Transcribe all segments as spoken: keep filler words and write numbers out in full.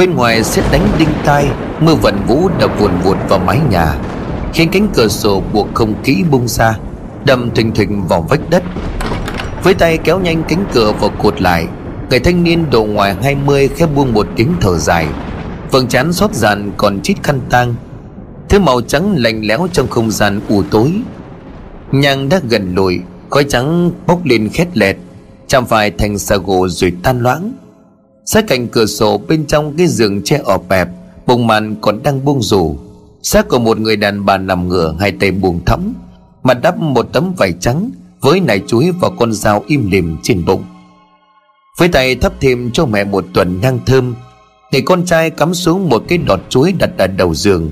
Bên ngoài sét đánh đinh tai, mưa vẩn vũ đập vùn vụt vào mái nhà, khiến cánh cửa sổ buộc không kỹ bung ra, đâm thình thình vào vách đất. Với tay kéo nhanh cánh cửa vào cột lại, người thanh niên độ ngoài hai mươi khép buông một tiếng thở dài. Vầng trán xót dàn còn chít khăn tang, thứ màu trắng lạnh lẽo trong không gian u tối. Nhang đã gần lùi, khói trắng bốc lên khét lẹt, chạm phải thành xà gỗ rồi tan loãng. Sát cạnh cửa sổ, bên trong cái giường tre ọp ẹp, bông màn còn đang buông rủ, xác của một người đàn bà nằm ngửa, hai tay buông thõng, mặt đắp một tấm vải trắng với nải chuối và con dao im lìm trên bụng. Với tay thắp thêm cho mẹ một tuần nhang thơm, người con trai cắm xuống một cái đọt chuối đặt ở đầu giường.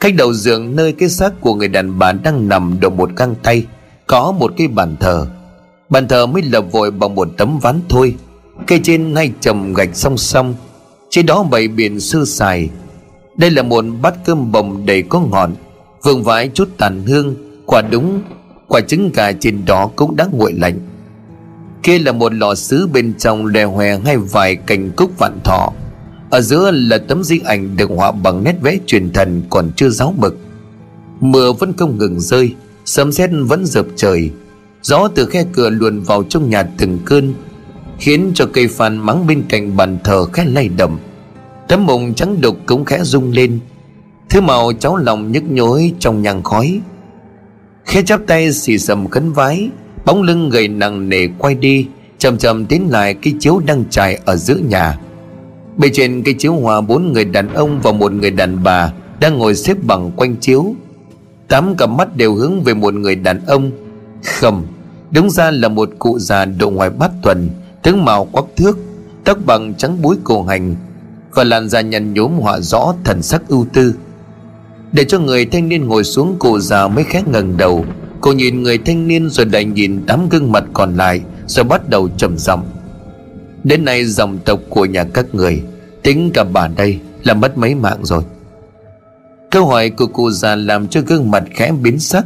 Cách đầu giường nơi cái xác của người đàn bà đang nằm độ một gang tay có một cái bàn thờ. Bàn thờ mới lợp vội bằng một tấm ván thôi, cây trên ngay chầm gạch song song, trên đó bày biển sơ sài. Đây là một bát cơm bồng đầy có ngọn, vương vãi chút tàn hương, quả đúng quả trứng gà trên đó cũng đã nguội lạnh. Kia là một lò sứ, bên trong lòe hoe hai vài cành cúc vạn thọ, ở giữa là tấm di ảnh được họa bằng nét vẽ truyền thần còn chưa ráo mực. Mưa vẫn không ngừng rơi, sấm sét vẫn dợp trời, gió từ khe cửa luồn vào trong nhà từng cơn, khiến cho cây phàn mắng bên cạnh bàn thờ khẽ lay động. Tấm mùng trắng đục cũng khẽ rung lên, thứ màu cháu lòng nhức nhối trong nhang khói. Khẽ chắp tay xì xầm khấn vái, bóng lưng gầy nặng nề quay đi, chầm chầm tiến lại cái chiếu đang trải ở giữa nhà. Bên trên cái chiếu hòa bốn người đàn ông và một người đàn bà đang ngồi xếp bằng quanh chiếu. Tám cặp mắt đều hướng về một người đàn ông, khầm đúng ra là một cụ già độ ngoài bát tuần, tướng mạo quắc thước, tóc bằng trắng búi cổ hành và làn da nhăn nhúm họa rõ thần sắc ưu tư. Để cho người thanh niên ngồi xuống, cụ già mới khẽ ngẩng đầu. Cô nhìn người thanh niên rồi lại nhìn tám gương mặt còn lại, rồi bắt đầu trầm giọng. Đến nay dòng tộc của nhà các người, tính cả bà đây, là mất mấy mạng rồi. Câu hỏi của cụ già làm cho gương mặt khẽ biến sắc.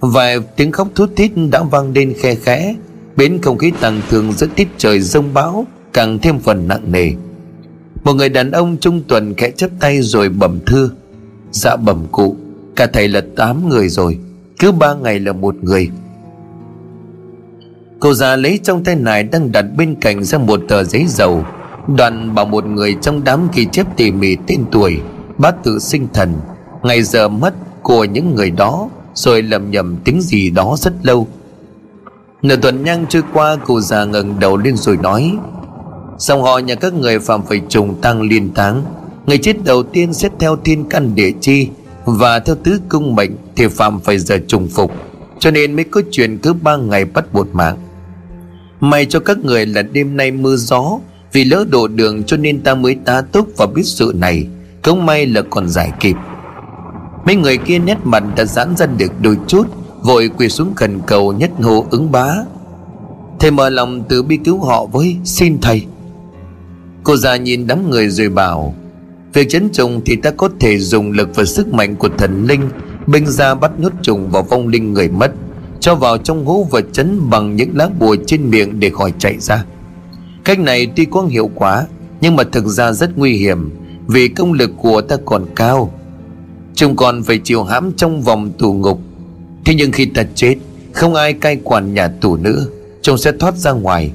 Vài tiếng khóc thút thít đã vang lên khe khẽ, biến không khí tàng thường giữa tiết trời giông bão càng thêm phần nặng nề. Một người đàn ông trung tuần khẽ chắp tay rồi bẩm thưa. Dạ bẩm cụ, cả thầy là tám người rồi, cứ ba ngày là một người. Cậu già lấy trong tay nải đang đặt bên cạnh ra một tờ giấy dầu, đoạn bảo một người trong đám ghi chép tỉ mỉ tên tuổi, bát tự sinh thần, ngày giờ mất của những người đó, rồi lầm nhầm tính gì đó rất lâu. Nửa tuần nhang trôi qua, cậu già ngẩng đầu lên rồi nói. Dòng họ nhà các người phạm phải trùng tang liên táng, người chết đầu tiên xét theo thiên căn địa chi và theo tứ cung mệnh thì phạm phải giờ trùng phục, cho nên mới có chuyện cứ ba ngày bắt một mạng. May cho các người là đêm nay mưa gió, vì lỡ đổ đường cho nên ta mới tá túc và biết sự này, không may là còn giải kịp. Mấy người kia nét mặt đã giãn ra được đôi chút, vội quỳ xuống khẩn cầu nhất hô ứng bá. Thầy mở lòng từ bi cứu họ với, xin thầy. Cô già nhìn đám người rồi bảo. Việc chấn trùng thì ta có thể dùng lực và sức mạnh của thần linh binh ra bắt nhốt trùng vào vong linh người mất, cho vào trong hố và chấn bằng những lá bùa trên miệng để khỏi chạy ra. Cách này tuy có hiệu quả nhưng mà thực ra rất nguy hiểm, vì công lực của ta còn cao. Trùng còn phải chịu hãm trong vòng tù ngục. Thế nhưng khi ta chết, không ai cai quản nhà tù nữa, trùng sẽ thoát ra ngoài,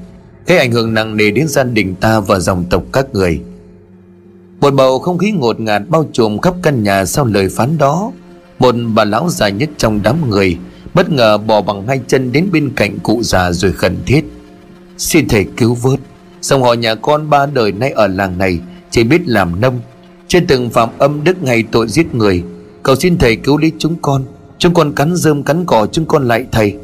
gây ảnh hưởng nặng nề đến gia đình ta và dòng tộc các người. Một bầu không khí ngột ngạt bao trùm khắp căn nhà sau lời phán đó. Một bà lão già nhất trong đám người bất ngờ bò bằng hai chân đến bên cạnh cụ già rồi khẩn thiết. Xin thầy cứu vớt, dòng họ nhà con ba đời nay ở làng này chỉ biết làm nông, chưa từng phạm âm đức hay tội giết người. Cầu xin thầy cứu lấy chúng con, chúng con cắn rơm cắn cỏ chúng con lại thầy.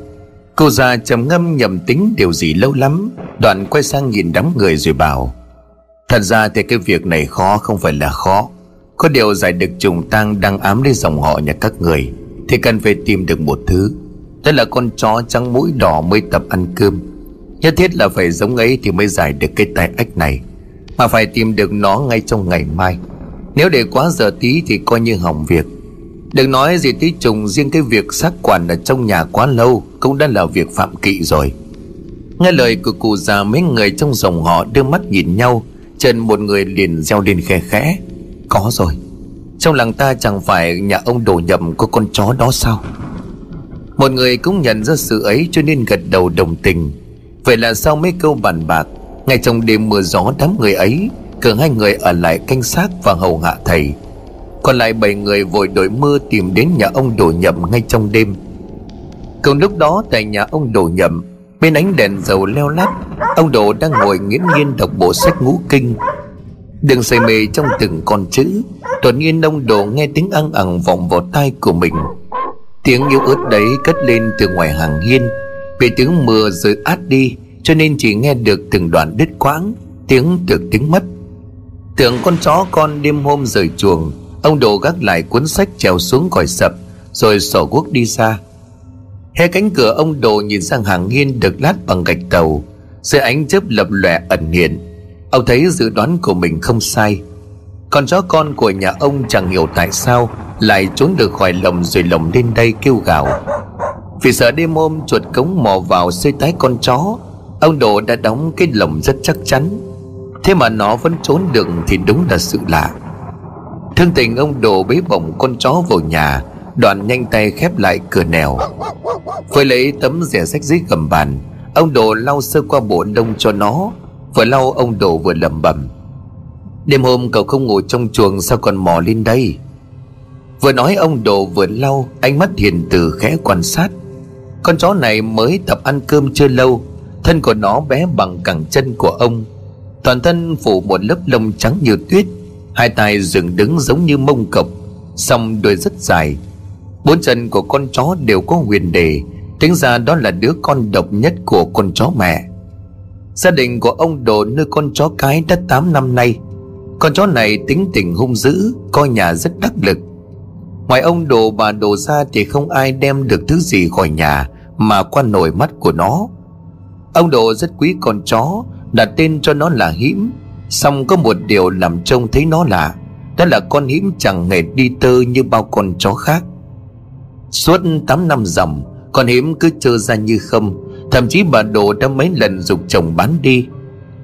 Cụ già trầm ngâm nhầm tính điều gì lâu lắm, đoạn quay sang nhìn đám người rồi bảo. Thật ra thì cái việc này khó không phải là khó, có điều giải được trùng tang đang ám lên dòng họ nhà các người thì cần phải tìm được một thứ, đó là con chó trắng mũi đỏ mới tập ăn cơm. Nhất thiết là phải giống ấy thì mới giải được cái tai ách này, mà phải tìm được nó ngay trong ngày mai. Nếu để quá giờ tí thì coi như hỏng việc. Đừng nói gì tí trùng, riêng cái việc xác quản ở trong nhà quá lâu cũng đã là việc phạm kỵ rồi. Nghe lời của cụ già, mấy người trong dòng họ đưa mắt nhìn nhau, chân, một người liền reo lên khe khẽ. Có rồi, trong làng ta chẳng phải nhà ông Đồ Nhậm có con chó đó sao? Một người cũng nhận ra sự ấy cho nên gật đầu đồng tình. Vậy là sau mấy câu bàn bạc, ngay trong đêm mưa gió, đám người ấy cử hai người ở lại canh xác và hầu hạ thầy. Còn lại bảy người vội đội mưa tìm đến nhà ông Đồ Nhậm ngay trong đêm. Cùng lúc đó tại nhà ông Đồ Nhậm, bên ánh đèn dầu leo lắt, ông Đồ đang ngồi nghiến nghiến đọc bộ sách Ngũ Kinh. Đừng say mê trong từng con chữ. Đột nhiên ông Đồ nghe tiếng ăng ẳng vọng vào tai của mình. Tiếng yếu ớt đấy cất lên từ ngoài hàng hiên. Vì tiếng mưa rơi át đi cho nên chỉ nghe được từng đoạn đứt quãng, tiếng được tiếng mất. Tưởng con chó con đêm hôm rời chuồng, ông Đồ gác lại cuốn sách, trèo xuống khỏi sập rồi xỏ guốc đi xa. Hé cánh cửa, ông Đồ nhìn sang hàng hiên được lát bằng gạch tàu, dưới ánh chớp lập lòe ẩn hiện. Ông thấy dự đoán của mình không sai. Con chó con của nhà ông chẳng hiểu tại sao lại trốn được khỏi lồng rồi lồng lên đây kêu gào. Vì sợ đêm hôm chuột cống mò vào xơi tái con chó, ông Đồ đã đóng cái lồng rất chắc chắn. Thế mà nó vẫn trốn được thì đúng là sự lạ. Thương tình, ông Đồ bế bổng con chó vào nhà, đoạn nhanh tay khép lại cửa nẻo. Với lấy tấm rẻ sách dưới gầm bàn, ông Đồ lau sơ qua bộ lông cho nó. Vừa lau, ông Đồ vừa lẩm bẩm: đêm hôm cậu không ngủ trong chuồng sao còn mò lên đây? Vừa nói, ông Đồ vừa lau, ánh mắt hiền từ khẽ quan sát. Con chó này mới tập ăn cơm chưa lâu, thân của nó bé bằng cẳng chân của ông, toàn thân phủ một lớp lông trắng như tuyết. Hai tay dựng đứng giống như mông cọp, song đuôi rất dài. Bốn chân của con chó đều có huyền đề, tính ra đó là đứa con độc nhất của con chó mẹ. Gia đình của ông Đồ nuôi con chó cái đã tám năm nay. Con chó này tính tình hung dữ, coi nhà rất đắc lực. Ngoài ông Đồ bà Đồ ra thì không ai đem được thứ gì khỏi nhà mà qua nổi mắt của nó. Ông Đồ rất quý con chó, đặt tên cho nó là Hiễm. Song có một điều làm trông thấy nó lạ, đó là con Hiễm chẳng hề đi tơ như bao con chó khác. Suốt tám năm dòng, con Hiễm cứ trơ ra như không. Thậm chí bà Đồ đã mấy lần giục chồng bán đi.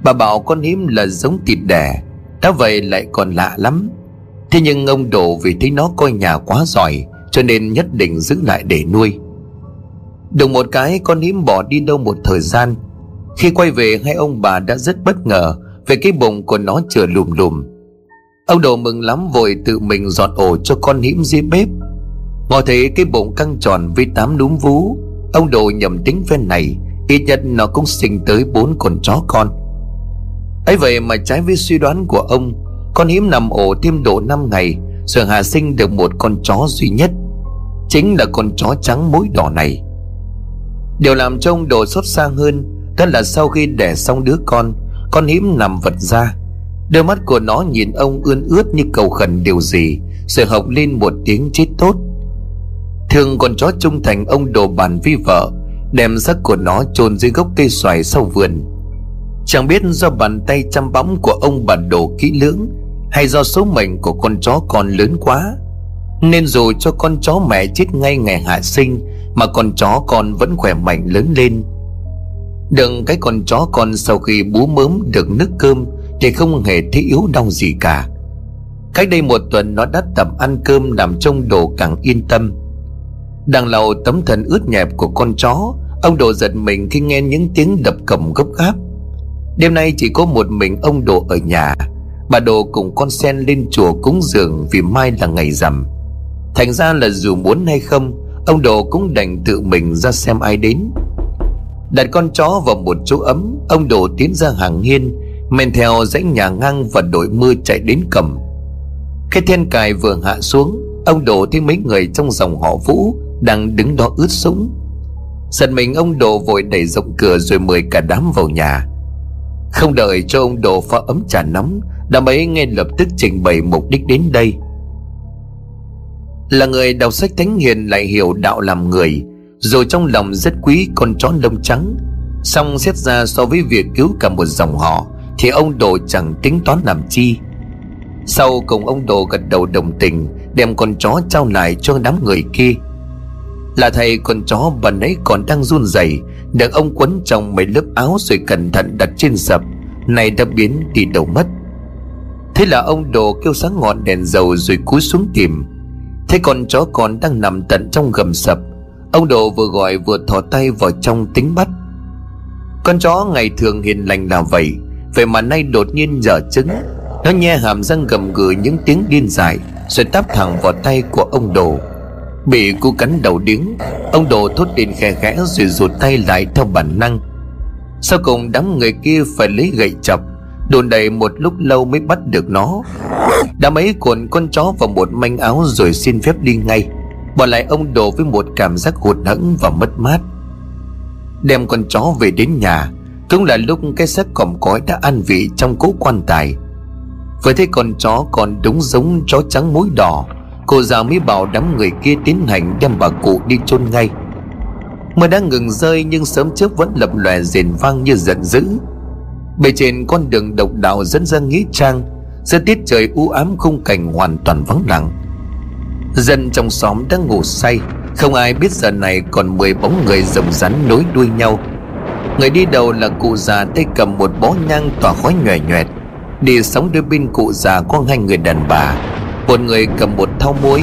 Bà bảo con Hiễm là giống thịt đẻ, đã vậy lại còn lạ lắm. Thế nhưng ông Đồ vì thấy nó coi nhà quá giỏi cho nên nhất định giữ lại để nuôi. Đùng một cái, con Hiễm bỏ đi đâu một thời gian. Khi quay về, hai ông bà đã rất bất ngờ về cái bụng của nó chừa lùm lùm. Ông Đồ mừng lắm, vội tự mình dọn ổ cho con Hiễm dưới bếp. Ngồi thấy cái bụng căng tròn với tám núm vú, ông Đồ nhầm tính phen này ít nhất nó cũng sinh tới bốn con chó con. Ấy vậy mà trái với suy đoán của ông, con Hiễm nằm ổ thêm độ năm ngày rồi hạ sinh được một con chó duy nhất, chính là con chó trắng mũi đỏ này. Điều làm cho ông Đồ xót xa hơn đó là sau khi đẻ xong đứa con, con Hiễm nằm vật ra. Đôi mắt của nó nhìn ông ươn ướt như cầu khẩn điều gì, rồi học lên một tiếng chết tốt. Thương con chó trung thành, ông Đồ bàn với vợ đem xác của nó chôn dưới gốc cây xoài sau vườn. Chẳng biết do bàn tay chăm bẵm của ông bà Đồ kỹ lưỡng hay do số mệnh của con chó con lớn quá, nên dù cho con chó mẹ chết ngay ngày hạ sinh mà con chó con vẫn khỏe mạnh lớn lên. Đừng cái con chó con sau khi bú mớm được nước cơm thì không hề thấy yếu đau gì cả. Cách đây một tuần nó đã tập ăn cơm, làm trông Đồ càng yên tâm. Đang lau tấm thân ướt nhẹp của con chó, ông Đồ giật mình khi nghe những tiếng đập cổng gấp gáp. Đêm nay chỉ có một mình ông Đồ ở nhà. Bà Đồ cùng con sen lên chùa cúng giường vì mai là ngày rằm. Thành ra là dù muốn hay không, ông Đồ cũng đành tự mình ra xem ai đến. Đặt con chó vào một chỗ ấm, ông Đồ tiến ra hàng hiên, men theo dãy nhà ngang và đội mưa chạy đến cầm. Cái then cài vừa hạ xuống, ông Đồ thấy mấy người trong dòng họ Vũ đang đứng đó ướt sũng. Giật mình, ông Đồ vội đẩy rộng cửa rồi mời cả đám vào nhà. Không đợi cho ông Đồ pha ấm trà nóng, đám ấy ngay lập tức trình bày mục đích đến đây. Là người đọc sách thánh hiền lại hiểu đạo làm người, dù trong lòng rất quý con chó lông trắng, song xét ra so với việc cứu cả một dòng họ thì ông Đồ chẳng tính toán làm chi. Sau cùng ông Đồ gật đầu đồng tình, đem con chó trao lại cho đám người kia. Là thầy, con chó bà nãy còn đang run rẩy được ông quấn trong mấy lớp áo rồi cẩn thận đặt trên sập, nay đã biến đi đầu mất. Thế là ông Đồ kêu sáng ngọn đèn dầu rồi cúi xuống tìm. Thấy con chó con đang nằm tận trong gầm sập, ông Đồ vừa gọi vừa thò tay vào trong tính bắt. Con chó ngày thường hiền lành là vậy, vậy mà nay đột nhiên dở chứng. Nó nhe hàm răng gầm gừ những tiếng điên dại rồi táp thẳng vào tay của ông Đồ. Bị cú cắn đầu điếng, ông Đồ thốt lên khẽ khẽ rồi rụt tay lại theo bản năng. Sau cùng đám người kia phải lấy gậy chọc đồn đẩy một lúc lâu mới bắt được nó. Đám ấy cuộn con chó vào một manh áo rồi xin phép đi ngay, bỏ lại ông Đồ với một cảm giác hụt hẫng và mất mát. Đem con chó về đến nhà cũng là lúc cái xác còm cói đã an vị trong cỗ quan tài. Vừa thấy con chó còn đúng giống chó trắng mũi đỏ, cô già mới bảo đám người kia tiến hành đem bà cụ đi chôn ngay. Mưa đã ngừng rơi nhưng sớm trước vẫn lập lòe rền vang như giận dữ. Bề trên con đường độc đạo dẫn ra nghĩa trang, giữa tiết trời u ám khung cảnh hoàn toàn vắng lặng. Dân trong xóm đang ngủ say, không ai biết giờ này còn mười bóng người rồng rắn nối đuôi nhau. Người đi đầu là cụ già tay cầm một bó nhang tỏa khói nhòe nhòe. Đi sóng đôi bên cụ già có hai người đàn bà, một người cầm một thau muối,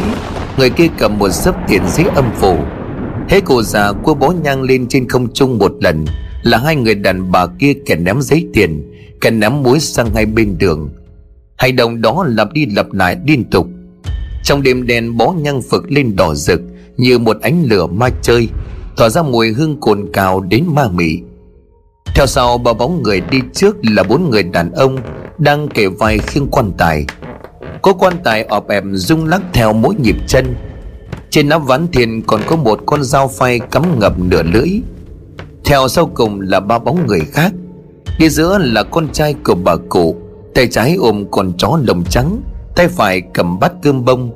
người kia cầm một xấp tiền giấy âm phủ. Thế cụ già cua bó nhang lên trên không trung một lần là hai người đàn bà kia kẻ ném giấy tiền, kẻ ném muối sang hai bên đường. Hành động đó lặp đi lặp lại liên tục. Trong đêm đen, bó nhang phực lên đỏ rực như một ánh lửa ma chơi, tỏa ra mùi hương cồn cào đến ma mị. Theo sau ba bóng người đi trước là bốn người đàn ông đang kề vai khiêng quan tài. Có quan tài ọp ẹp rung lắc theo mỗi nhịp chân. Trên nắp ván thiền còn có một con dao phay cắm ngập nửa lưỡi. Theo sau cùng là ba bóng người khác. Đi giữa là con trai của bà cụ, tay trái ôm con chó lông trắng, tay phải cầm bát cơm bông.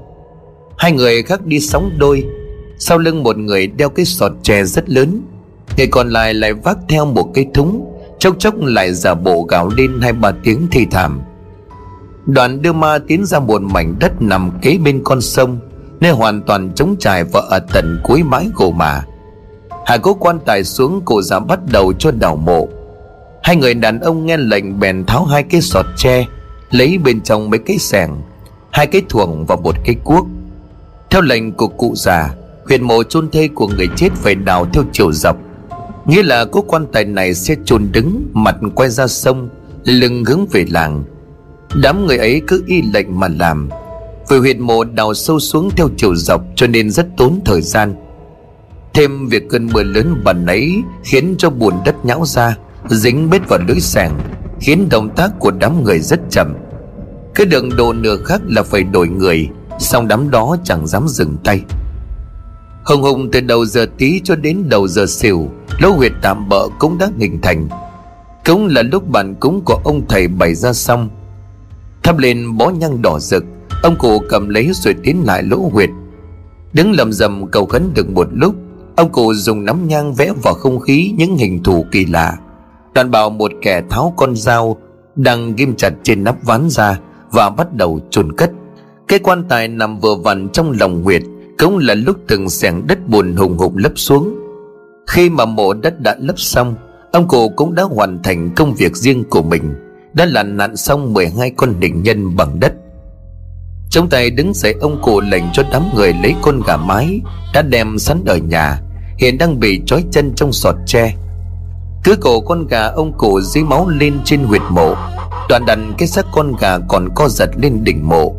Hai người khác đi sóng đôi, sau lưng một người đeo cái sọt tre rất lớn, người còn lại lại vác theo một cái thúng, chốc chốc lại giả bộ gào lên hai ba tiếng thì thảm. Đoàn đưa ma tiến ra một mảnh đất nằm kế bên con sông, nơi hoàn toàn trống trải và ở tận cuối bãi gồ mà. Hạ cố quan tài xuống, cụ già bắt đầu cho đào mộ. Hai người đàn ông nghe lệnh bèn tháo hai cái sọt tre, lấy bên trong mấy cái xẻng, hai cái thuồng và một cái cuốc. Theo lệnh của cụ già, huyệt mộ chôn thây của người chết phải đào theo chiều dọc, nghĩa là cố quan tài này sẽ chôn đứng mặt quay ra sông, lưng hướng về làng. Đám người ấy cứ y lệnh mà làm. Vì huyệt mộ đào sâu xuống theo chiều dọc cho nên rất tốn thời gian. Thêm việc cơn mưa lớn bàn nãy khiến cho bùn đất nhão ra, dính bết vào lưỡi xẻng, khiến động tác của đám người rất chậm. Cái đường đồ nửa khác là phải đổi người, song đám đó chẳng dám dừng tay. Hùng hùng từ đầu giờ tí cho đến đầu giờ xỉu, lỗ huyệt tạm bợ cũng đã hình thành. Cũng là lúc bàn cúng của ông thầy bày ra xong. Thắp lên bó nhang đỏ rực, ông cụ cầm lấy rồi tiến lại lỗ huyệt, đứng lầm rầm cầu khấn được một lúc. Ông cụ dùng nắm nhang vẽ vào không khí những hình thù kỳ lạ. Đoàn bảo một kẻ tháo con dao đang ghim chặt trên nắp ván ra và bắt đầu chôn cất. Cái quan tài nằm vừa vặn trong lòng huyệt, cũng là lúc từng xẻng đất bùn hùng hục lấp xuống. Khi mà mộ đất đã lấp xong, ông cụ cũng đã hoàn thành công việc riêng của mình, đã lặn nạn xong mười hai con định nhân bằng đất. Chống tay đứng dậy, ông cụ lệnh cho đám người lấy con gà mái đã đem sẵn ở nhà, hiện đang bị trói chân trong sọt tre. Cứ cổ con gà, ông cụ dí máu lên trên huyệt mộ, đoạn đặt cái xác con gà còn co giật lên đỉnh mộ.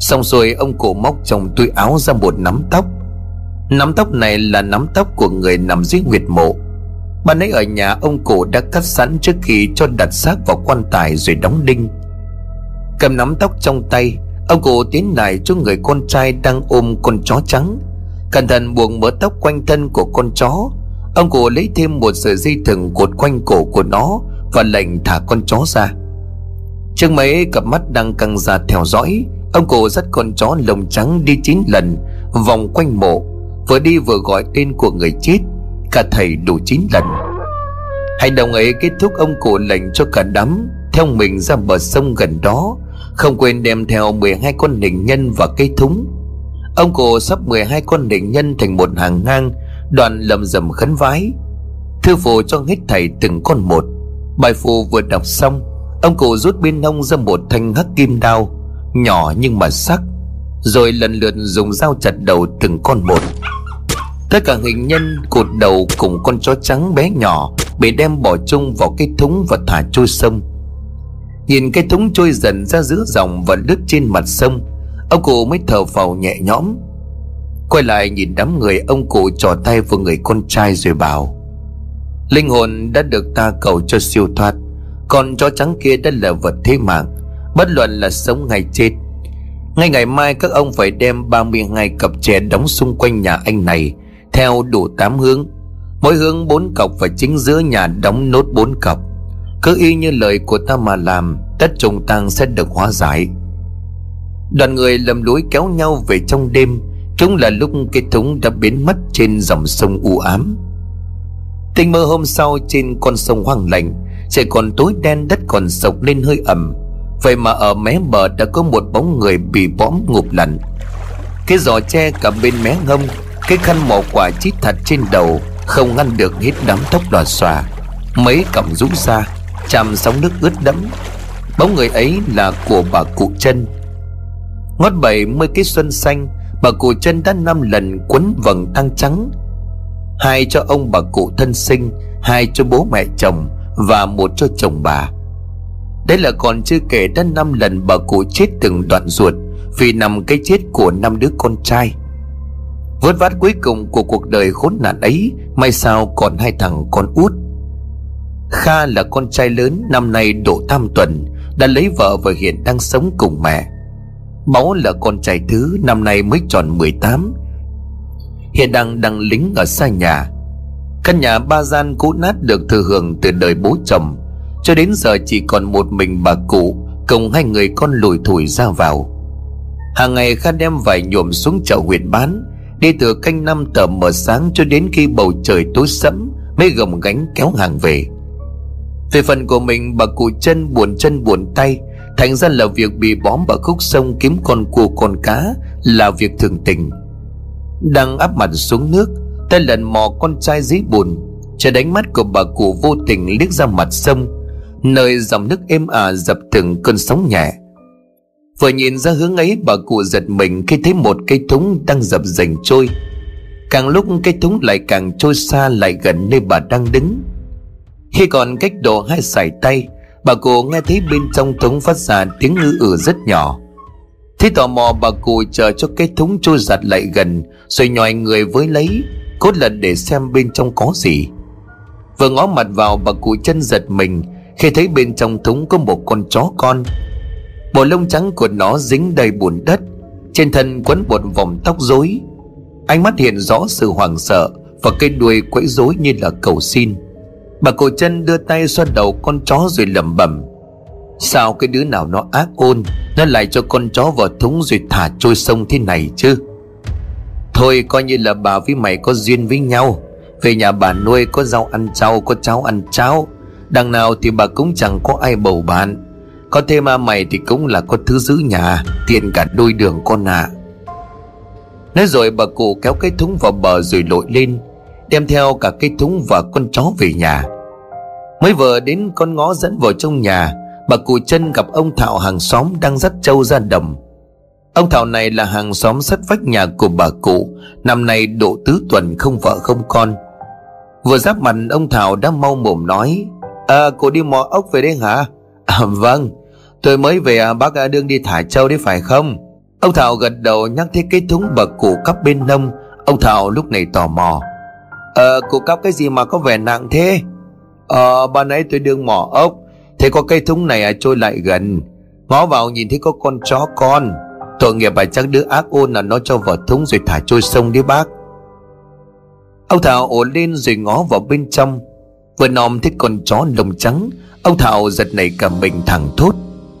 Xong rồi, ông cụ móc trong túi áo ra một nắm tóc. Nắm tóc này là nắm tóc của người nằm dưới huyệt mộ. Ban nãy ở nhà, ông cụ đã cắt sẵn trước khi cho đặt xác vào quan tài rồi đóng đinh. Cầm nắm tóc trong tay, ông cụ tiến lại cho người con trai đang ôm con chó trắng, cẩn thận buộc mớ tóc quanh thân của con chó. Ông cụ lấy thêm một sợi dây thừng cột quanh cổ của nó và lệnh thả con chó ra. Trước mấy cặp mắt đang căng ra theo dõi, ông cụ dắt con chó lông trắng đi chín lần vòng quanh mộ, vừa đi vừa gọi tên của người chết, cả thầy đủ chín lần. Hành động ấy kết thúc, ông cụ lệnh cho cả đám theo mình ra bờ sông gần đó, không quên đem theo mười hai con định nhân và cây thúng. Ông cụ sắp mười hai con định nhân thành một hàng ngang, đoạn lầm rầm khấn vái, thư phù cho hết thảy từng con một. Bài phù vừa đọc xong, Ông cụ rút bên hông ra một thanh hắc kim đao nhỏ nhưng mà sắc, rồi lần lượt dùng dao chặt đầu từng con một. Tất cả hình nhân cột đầu cùng con chó trắng bé nhỏ bị đem bỏ chung vào cái thúng và thả trôi sông. Nhìn cái thúng trôi dần ra giữa dòng và lướt trên mặt sông, ông cụ mới thở phào nhẹ nhõm. Quay lại nhìn đám người, ông cụ trỏ tay vào người con trai rồi bảo: linh hồn đã được ta cầu cho siêu thoát, còn chó trắng kia đã là vật thế mạng, bất luận là sống hay chết. Ngay ngày mai các ông phải đem ba mươi hai cặp chè đóng xung quanh nhà anh này theo đủ tám hướng, mỗi hướng bốn cọc, và chính giữa nhà đóng nốt bốn cọc. Cứ y như lời của ta mà làm, tất trùng tang sẽ được hóa giải. Đoàn người lầm lũi kéo nhau về trong đêm. Chúng là lúc cái thúng đã biến mất trên dòng sông u ám. Tinh mơ hôm sau, trên con sông hoang lạnh, trời còn tối đen, đất còn sộc lên hơi ẩm. Vậy mà ở mé bờ đã có một bóng người bị bõm ngụp lặn. Cái giỏ tre cầm bên mé ngông, cái khăn mỏ quả chít thật trên đầu không ngăn được hết đám tóc lòa xòa, mấy cọng rũ ra chạm sóng nước ướt đẫm. Bóng người ấy là của bà cụ Trân. Ngót bảy mươi cái xuân xanh, bà cụ Trân đã năm lần quấn vầng tang trắng, hai cho ông bà cụ thân sinh, hai cho bố mẹ chồng và một cho chồng bà. Đấy là còn chưa kể đã năm lần bà cụ chết từng đoạn ruột vì nằm cái chết của năm đứa con trai. Vớt vát cuối cùng của cuộc đời khốn nạn ấy, may sao còn hai thằng con út. Kha là con trai lớn, năm nay độ tam tuần, đã lấy vợ và hiện đang sống cùng mẹ. Báu là con trai thứ, năm nay mới tròn mười tám, hiện đang đang lính ở xa nhà. Căn nhà ba gian cũ nát được thừa hưởng từ đời bố chồng, cho đến giờ chỉ còn một mình bà cụ cùng hai người con lủi thủi ra vào. Hàng ngày Kha đem vải nhuộm xuống chợ huyện bán, đi từ canh năm tờ mờ sáng cho đến khi bầu trời tối sẫm mới gồng gánh kéo hàng về. Về phần của mình, bà cụ Trân buồn chân buồn tay, thành ra là việc bị bóm ở khúc sông kiếm con cua con cá là việc thường tình. Đang áp mặt xuống nước, tay lần mò con trai dưới bùn, chờ đánh mắt của bà cụ vô tình liếc ra mặt sông, nơi dòng nước êm ả à dập từng cơn sóng nhẹ. Vừa nhìn ra hướng ấy, bà cụ giật mình khi thấy một cái thúng đang dập dềnh trôi. Càng lúc cái thúng lại càng trôi xa lại gần nơi bà đang đứng. Khi còn cách độ hai sải tay, bà cụ nghe thấy bên trong thúng phát ra tiếng ngư ử rất nhỏ. Thế tò mò, bà cụ chờ cho cái thúng trôi giặt lại gần rồi nhòi người với lấy, cốt là để xem bên trong có gì. Vừa ngó mặt vào, bà cụ Trân giật mình khi thấy bên trong thúng có một con chó con. Bộ lông trắng của nó dính đầy bùn đất, trên thân quấn một vòng tóc rối. Ánh mắt hiện rõ sự hoảng sợ và cái đuôi quẫy rối như là cầu xin. Bà cụ Trân đưa tay xoa đầu con chó rồi lẩm bẩm: sao cái đứa nào nó ác ôn, nó lại cho con chó vào thúng rồi thả trôi sông thế này chứ. Thôi coi như là bà với mày có duyên với nhau, về nhà bà nuôi có rau ăn rau, có cháo ăn cháo. Đằng nào thì bà cũng chẳng có ai bầu bạn, có thêm mà mày thì cũng là có thứ giữ nhà, tiện cả đôi đường con ạ. Nói rồi bà cụ kéo cái thúng vào bờ rồi lội lên, đem theo cả cái thúng và con chó về nhà. Mới vừa đến con ngõ dẫn vào trong nhà, bà cụ Trân gặp ông Thảo hàng xóm đang dắt trâu ra đồng. Ông Thảo này là hàng xóm sát vách nhà của bà cụ, năm nay độ tứ tuần, không vợ không con. Vừa giáp mặt, ông Thảo đã mau mồm nói: à, cô đi mò ốc về đây hả? À, vâng, tôi mới về à, bác à, đương đi thả trâu đấy phải không? Ông Thảo gật đầu, nhắc thấy cái thúng bà cụ cắp bên nông. Ông Thảo lúc này tò mò: Ờ, à, cụ cắp cái gì mà có vẻ nặng thế? Ờ, à, ban nãy tôi đương mỏ ốc, thế có cây thúng này à, trôi lại gần, ngó vào nhìn thấy có con chó con. Tội nghiệp bà, chắc đứa ác ôn là nó cho vào thúng rồi thả trôi sông đi bác. Ông Thảo ổ lên rồi ngó vào bên trong. Vừa nòm thấy con chó lông trắng, ông Thảo giật nảy cả mình thẳng thốt.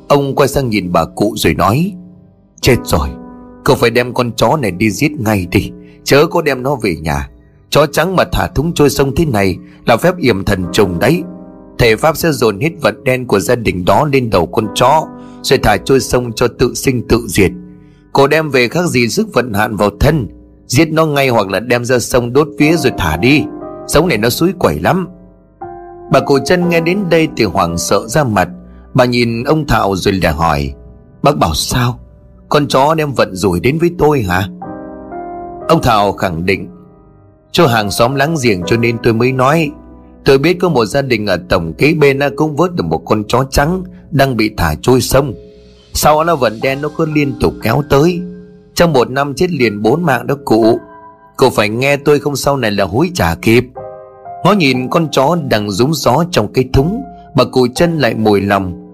Ông quay sang nhìn bà cụ rồi nói: chết rồi, cậu phải đem con chó này đi giết ngay đi, chớ có đem nó về nhà. Chó trắng mà thả thúng trôi sông thế này là phép yểm thần trùng đấy. Thể pháp sẽ dồn hết vật đen của gia đình đó lên đầu con chó, rồi thả trôi sông cho tự sinh tự diệt. Cô đem về khác gì sức vận hạn vào thân. Giết nó ngay hoặc là đem ra sông đốt vía rồi thả đi. Sống này nó suối quẩy lắm. Bà cụ Trân nghe đến đây thì hoảng sợ ra mặt. Bà nhìn ông Thảo rồi lại hỏi: Bác bảo sao? Con chó đem vận rủi đến với tôi hả? Ông Thảo khẳng định: Cho hàng xóm láng giềng cho nên tôi mới nói. Tôi biết có một gia đình ở tổng kế bên cũng vớt được một con chó trắng đang bị thả trôi sông. Sau đó vận đen nó cứ liên tục kéo tới. Trong một năm chết liền bốn mạng đó cụ. Cụ phải nghe tôi không sau này là hối trả kịp. Nó nhìn con chó đang rúng gió trong cái thúng, bà cụ chân lại mồi lòng.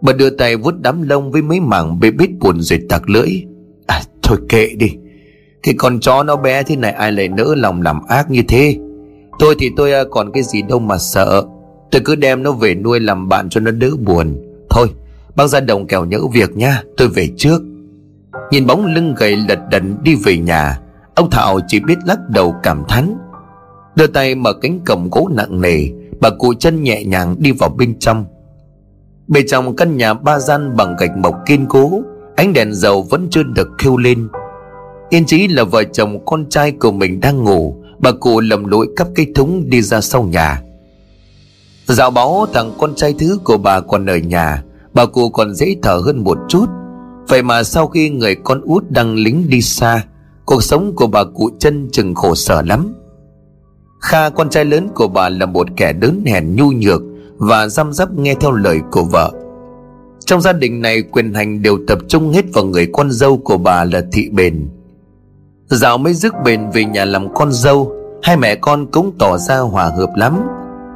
Bà đưa tay vuốt đám lông với mấy mảng bê bít buồn rồi tặc lưỡi: À thôi kệ đi, cái con chó nó bé thế này ai lại nỡ lòng làm ác như thế. Tôi thì tôi còn cái gì đâu mà sợ. Tôi cứ đem nó về nuôi làm bạn cho nó đỡ buồn. Thôi bác ra đồng kẻo nhỡ việc nha, tôi về trước. Nhìn bóng lưng gầy lật đận đi về nhà, ông Thảo chỉ biết lắc đầu cảm thán. Đưa tay mở cánh cổng gỗ nặng nề, bà cụ chân nhẹ nhàng đi vào bên trong. Bên trong căn nhà ba gian bằng gạch mộc kiên cố, ánh đèn dầu vẫn chưa được khêu lên. Yên chí là vợ chồng con trai của mình đang ngủ. Bà cụ lầm lũi cắp cái thúng đi ra sau nhà. Dạo báo thằng con trai thứ của bà còn ở nhà, bà cụ còn dễ thở hơn một chút. Vậy mà sau khi người con út đang lính đi xa, cuộc sống của bà cụ chân chừng khổ sở lắm. Kha, con trai lớn của bà, là một kẻ đớn hèn nhu nhược và răm rắp nghe theo lời của vợ. Trong gia đình này quyền hành đều tập trung hết vào người con dâu của bà là Thị Bền. Dạo mới rước Bền về nhà làm con dâu, hai mẹ con cũng tỏ ra hòa hợp lắm.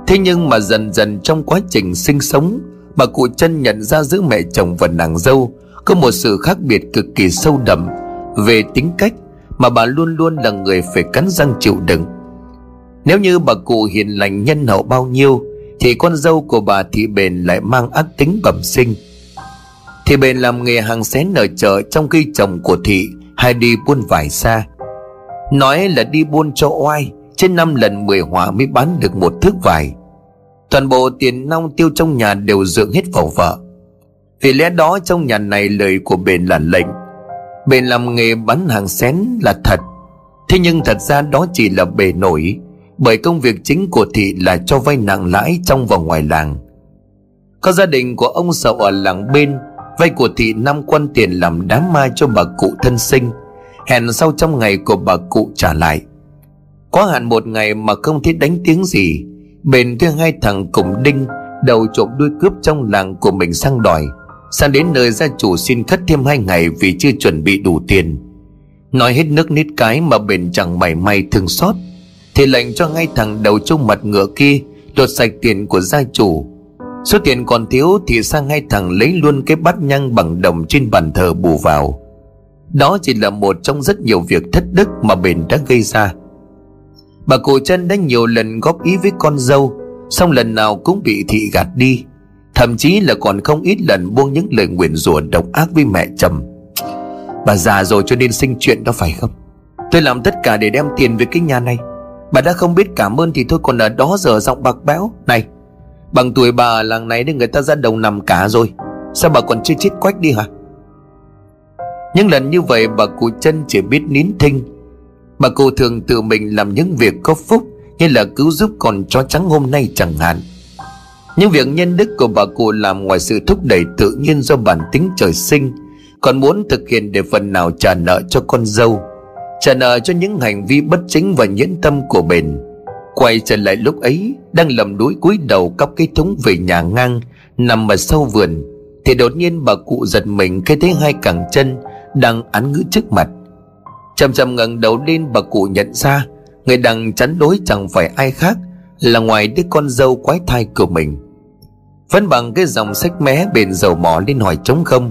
Thế nhưng mà dần dần trong quá trình sinh sống, bà cụ chân nhận ra giữa mẹ chồng và nàng dâu có một sự khác biệt cực kỳ sâu đậm về tính cách, mà bà luôn luôn là người phải cắn răng chịu đựng. Nếu như bà cụ hiền lành nhân hậu bao nhiêu, thì con dâu của bà Thị Bền lại mang ác tính bẩm sinh. Thị Bền làm nghề hàng xén ở chợ, trong khi chồng của Thị hay đi buôn vải xa. Nói là đi buôn cho oai, trên năm lần mười họa mới bán được một thước vải. Toàn bộ tiền nong tiêu trong nhà đều dựa hết vào vợ. Vì lẽ đó trong nhà này lời của Bền là lệnh. Bền làm nghề bán hàng xén là thật, thế nhưng thật ra đó chỉ là bề nổi, bởi công việc chính của Thị là cho vay nặng lãi trong và ngoài làng. Có gia đình của ông Sậu ở làng bên vay của Thị năm quan tiền làm đám ma cho bà cụ thân sinh, hẹn sau trong ngày của bà cụ trả lại. Quá hạn một ngày mà không thấy đánh tiếng gì, Bền thuê hai thằng cùng đinh đầu trộm đuôi cướp trong làng của mình sang đòi. Sang đến nơi gia chủ xin khất thêm hai ngày vì chưa chuẩn bị đủ tiền. Nói hết nước nít cái mà Bền chẳng mảy may thương xót, thì lệnh cho ngay thằng đầu trông mặt ngựa kia đột sạch tiền của gia chủ. Số tiền còn thiếu thì sang ngay thằng lấy luôn cái bát nhang bằng đồng trên bàn thờ bù vào. Đó chỉ là một trong rất nhiều việc thất đức mà Bền đã gây ra. Bà cụ chân đã nhiều lần góp ý với con dâu, song lần nào cũng bị Thị gạt đi. Thậm chí là còn không ít lần buông những lời nguyền rủa độc ác với mẹ chồng: Bà già rồi cho nên sinh chuyện đó phải không? Tôi làm tất cả để đem tiền về cái nhà này, bà đã không biết cảm ơn thì thôi còn ở đó giờ giọng bạc bẽo. Này, bằng tuổi bà ở làng này nên người ta ra đồng nằm cả rồi, sao bà còn chưa chết quách đi hả? Những lần như vậy bà cụ chân chỉ biết nín thinh. Bà cụ thường tự mình làm những việc có phúc, như là cứu giúp con chó trắng hôm nay chẳng hạn. Những việc nhân đức của bà cụ làm ngoài sự thúc đẩy tự nhiên do bản tính trời sinh, còn muốn thực hiện để phần nào trả nợ cho con dâu, trả nợ cho những hành vi bất chính và nhẫn tâm của Bền. Quay trở lại lúc ấy, đang lầm đũi cúi đầu cắp cái thúng về nhà ngang nằm ở sau vườn, thì đột nhiên bà cụ giật mình khi thấy hai cẳng chân đang án ngữ trước mặt. Chầm chầm ngẩng đầu lên, bà cụ nhận ra người đang chắn đối chẳng phải ai khác là ngoài đứa con dâu quái thai của mình. Vẫn bằng cái dòng sách mé, Bền dầu mỏ lên hỏi trống không: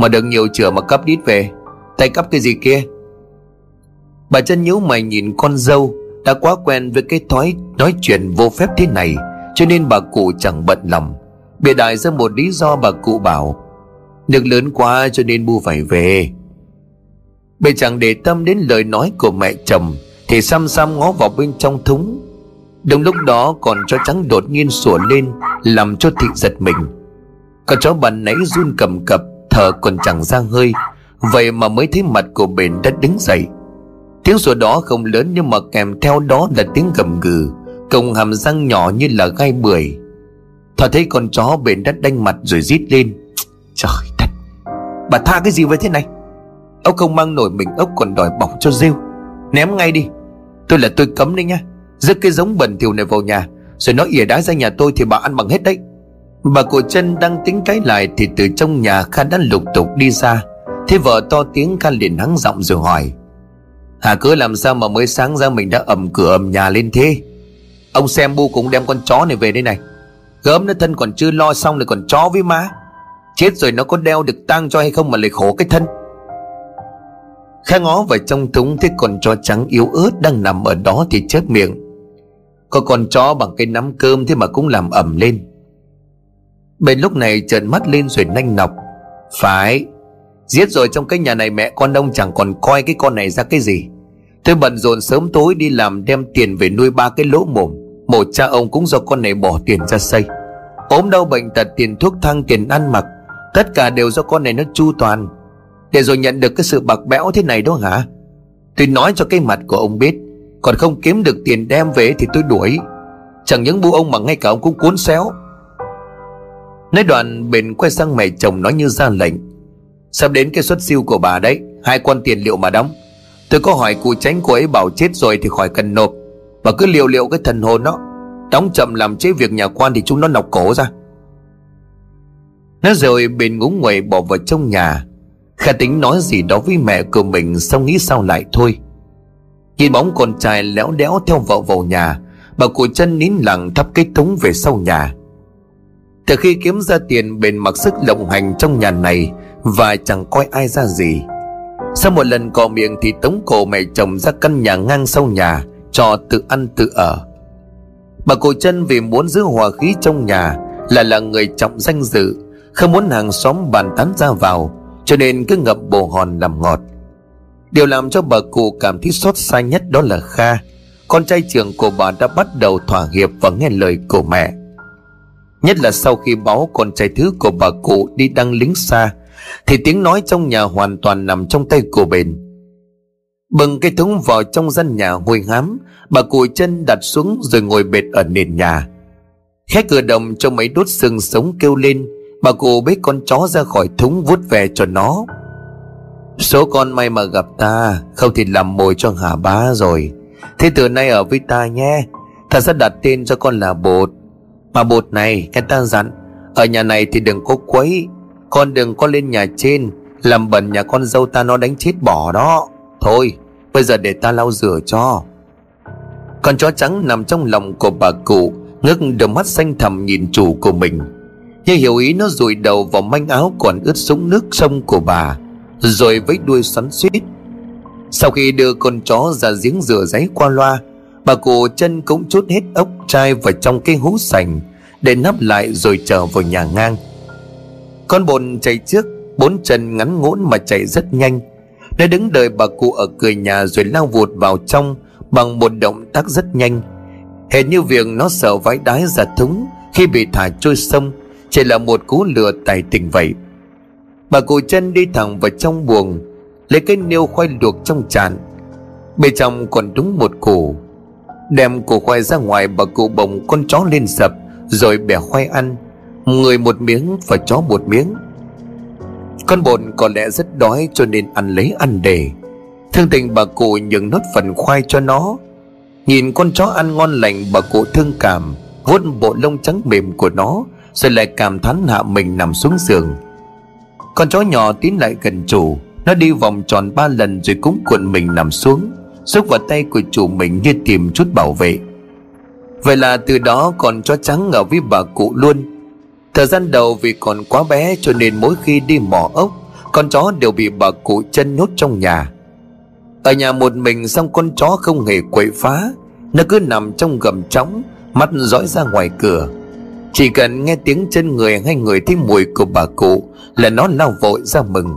Mà đừng nhiều chửa mà cắp đít về, tay cắp cái gì kia? Bà chân nhíu mày nhìn con dâu, đã quá quen với cái thói nói chuyện vô phép thế này, cho nên bà cụ chẳng bận lòng. Bịa đại ra một lý do, bà cụ bảo: Nước lớn quá cho nên bu phải về. Bề chẳng để tâm đến lời nói của mẹ chồng, thì xăm xăm ngó vào bên trong thúng. Đúng lúc đó con chó trắng đột nhiên sủa lên, làm cho Thị giật mình. Con chó bàn nãy run cầm cập, thở còn chẳng ra hơi, vậy mà mới thấy mặt của Bền đã đứng dậy. Tiếng sủa đó không lớn, nhưng mà kèm theo đó là tiếng gầm gừ, cùng hàm răng nhỏ như là gai bưởi. Thỏa thấy con chó bền đất đanh mặt rồi rít lên. Trời đất, bà tha cái gì với thế này? Ốc không mang nổi mình ốc còn đòi bỏng cho rêu. Ném ngay đi. Tôi là tôi cấm đấy nhá. Rước cái giống bẩn thỉu này vào nhà rồi nó ỉa đá ra nhà tôi thì bà ăn bằng hết đấy. Bà cổ chân đang tính cái lại thì từ trong nhà Kha đã lục tục đi ra. Thế vợ to tiếng, Kha liền hắng giọng rồi hỏi: Hà cứ làm sao mà mới sáng ra mình đã ầm cửa ầm nhà lên thế? Ông xem bu cũng đem con chó này về đây này. Gớm nó thân còn chưa lo xong lại còn chó với má. Chết rồi nó có đeo được tang cho hay không mà lại khổ cái thân. Kha ngó vào trong thúng thấy con chó trắng yếu ớt đang nằm ở đó thì chớp miệng. Có con chó bằng cái nắm cơm thế mà cũng làm ầm lên. Bên lúc này trợn mắt lên rồi nanh nọc: Phải, giết rồi trong cái nhà này mẹ con ông chẳng còn coi cái con này ra cái gì. Tôi bận rộn sớm tối đi làm đem tiền về nuôi ba cái lỗ mồm. Một cha ông cũng do con này bỏ tiền ra xây. Ốm đau bệnh tật, tiền thuốc thang, tiền ăn mặc, tất cả đều do con này nó chu toàn. Để rồi nhận được cái sự bạc bẽo thế này đó hả? Tôi nói cho cái mặt của ông biết, còn không kiếm được tiền đem về thì tôi đuổi. Chẳng những bu ông mà ngay cả ông cũng cuốn xéo. Nói đoạn bền quay sang mẹ chồng nói như ra lệnh: Sắp đến cái suất siêu của bà đấy, hai quan tiền liệu mà đóng. Tôi có hỏi cụ tránh, cô ấy bảo chết rồi thì khỏi cần nộp. Bà cứ liều liều cái thần hồn nó, đóng chậm làm chế việc nhà quan thì chúng nó nọc cổ ra. Nói rồi bền ngúng nguẩy bỏ vào trong nhà. Kha tính nói gì đó với mẹ của mình xong nghĩ sao lại thôi. Nhìn bóng con trai léo đéo theo vợ vào nhà, bà cụ chân nín lặng thắp cái thúng về sau nhà. Từ khi kiếm ra tiền, bền mặc sức lộng hành trong nhà này và chẳng coi ai ra gì. Sau một lần cò miệng thì tống cổ mẹ chồng ra căn nhà ngang sau nhà cho tự ăn tự ở. Bà cụ chân vì muốn giữ hòa khí trong nhà, là là người trọng danh dự, không muốn hàng xóm bàn tán ra vào, cho nên cứ ngậm bồ hòn làm ngọt. Điều làm cho bà cụ cảm thấy xót xa nhất đó là Kha, con trai trưởng của bà đã bắt đầu thỏa hiệp và nghe lời của mẹ. Nhất là sau khi báo con trai thứ của bà cụ đi đăng lính xa thì tiếng nói trong nhà hoàn toàn nằm trong tay của bền. Bừng cái thúng vào trong gian nhà hôi hám, bà cụ chân đặt xuống rồi ngồi bệt ở nền nhà. Khẽ cử động cho mấy đốt xương sống kêu lên, bà cụ bế con chó ra khỏi thúng vuốt về cho nó: Số con may mà gặp ta, không thì làm mồi cho hả bá rồi. Thế từ nay ở với ta nhé, ta sẽ đặt tên cho con là Bột. Mà Bột này, cái ta dặn, ở nhà này thì đừng có quấy. Con đừng có lên nhà trên, làm bẩn nhà con dâu ta nó đánh chết bỏ đó. Thôi, bây giờ để ta lau rửa cho. Con chó trắng nằm trong lòng của bà cụ, ngước đôi mắt xanh thẳm nhìn chủ của mình. Như hiểu ý, nó dụi đầu vào manh áo còn ướt sũng nước sông của bà, rồi vẫy đuôi xoắn xuýt. Sau khi đưa con chó ra giếng rửa ráy qua loa, bà cụ chân cũng chút hết ốc chai vào trong cái hũ sành để nắp lại rồi trở vào nhà ngang. Con Bồn chạy trước, bốn chân ngắn ngỗn mà chạy rất nhanh. Nó đứng đợi bà cụ ở cửa nhà rồi lao vụt vào trong bằng một động tác rất nhanh, hệt như việc nó sợ vãi đái ra thúng khi bị thả trôi sông, chỉ là một cú lừa tài tình vậy. Bà cụ chân đi thẳng vào trong buồng, lấy cái niêu khoai luộc trong chạn, bên trong còn đúng một củ. Đem củ khoai ra ngoài, bà cụ bồng con chó lên sập rồi bẻ khoai ăn, người một miếng và chó một miếng. Con Bồn có lẽ rất đói cho nên ăn lấy ăn để. Thương tình bà cụ nhường nốt phần khoai cho nó. Nhìn con chó ăn ngon lành, bà cụ thương cảm vuốt bộ lông trắng mềm của nó, rồi lại cảm thán hạ mình nằm xuống giường. Con chó nhỏ tiến lại gần chủ, nó đi vòng tròn ba lần rồi cũng cuộn mình nằm xuống, xúc vào tay của chủ mình như tìm chút bảo vệ. Vậy là từ đó con chó trắng ở với bà cụ luôn. Thời gian đầu vì còn quá bé cho nên mỗi khi đi mò ốc, con chó đều bị bà cụ chân nhốt trong nhà. Ở nhà một mình xong, con chó không hề quậy phá, nó cứ nằm trong gầm trống, mắt dõi ra ngoài cửa. Chỉ cần nghe tiếng chân người hay người thấy mùi của bà cụ là nó lao vội ra mừng.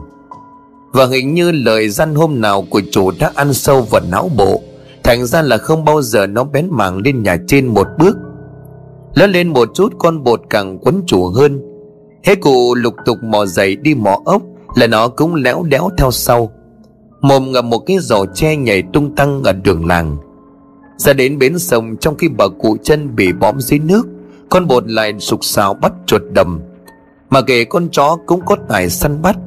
Và hình như lời răn hôm nào của chủ đã ăn sâu vào não bộ, thành ra là không bao giờ nó bén mảng lên nhà trên một bước. Lớn lên một chút, con Bột càng quấn chủ hơn. Hết cụ lục tục mò giày đi mò ốc là nó cũng léo đéo theo sau, mồm ngậm một cái giỏ tre nhảy tung tăng ở đường làng. Ra đến bến sông, trong khi bà cụ chân bị bõm dưới nước, con bột lại sục sạo bắt chuột đầm. Mà kể con chó cũng có tài săn bắt,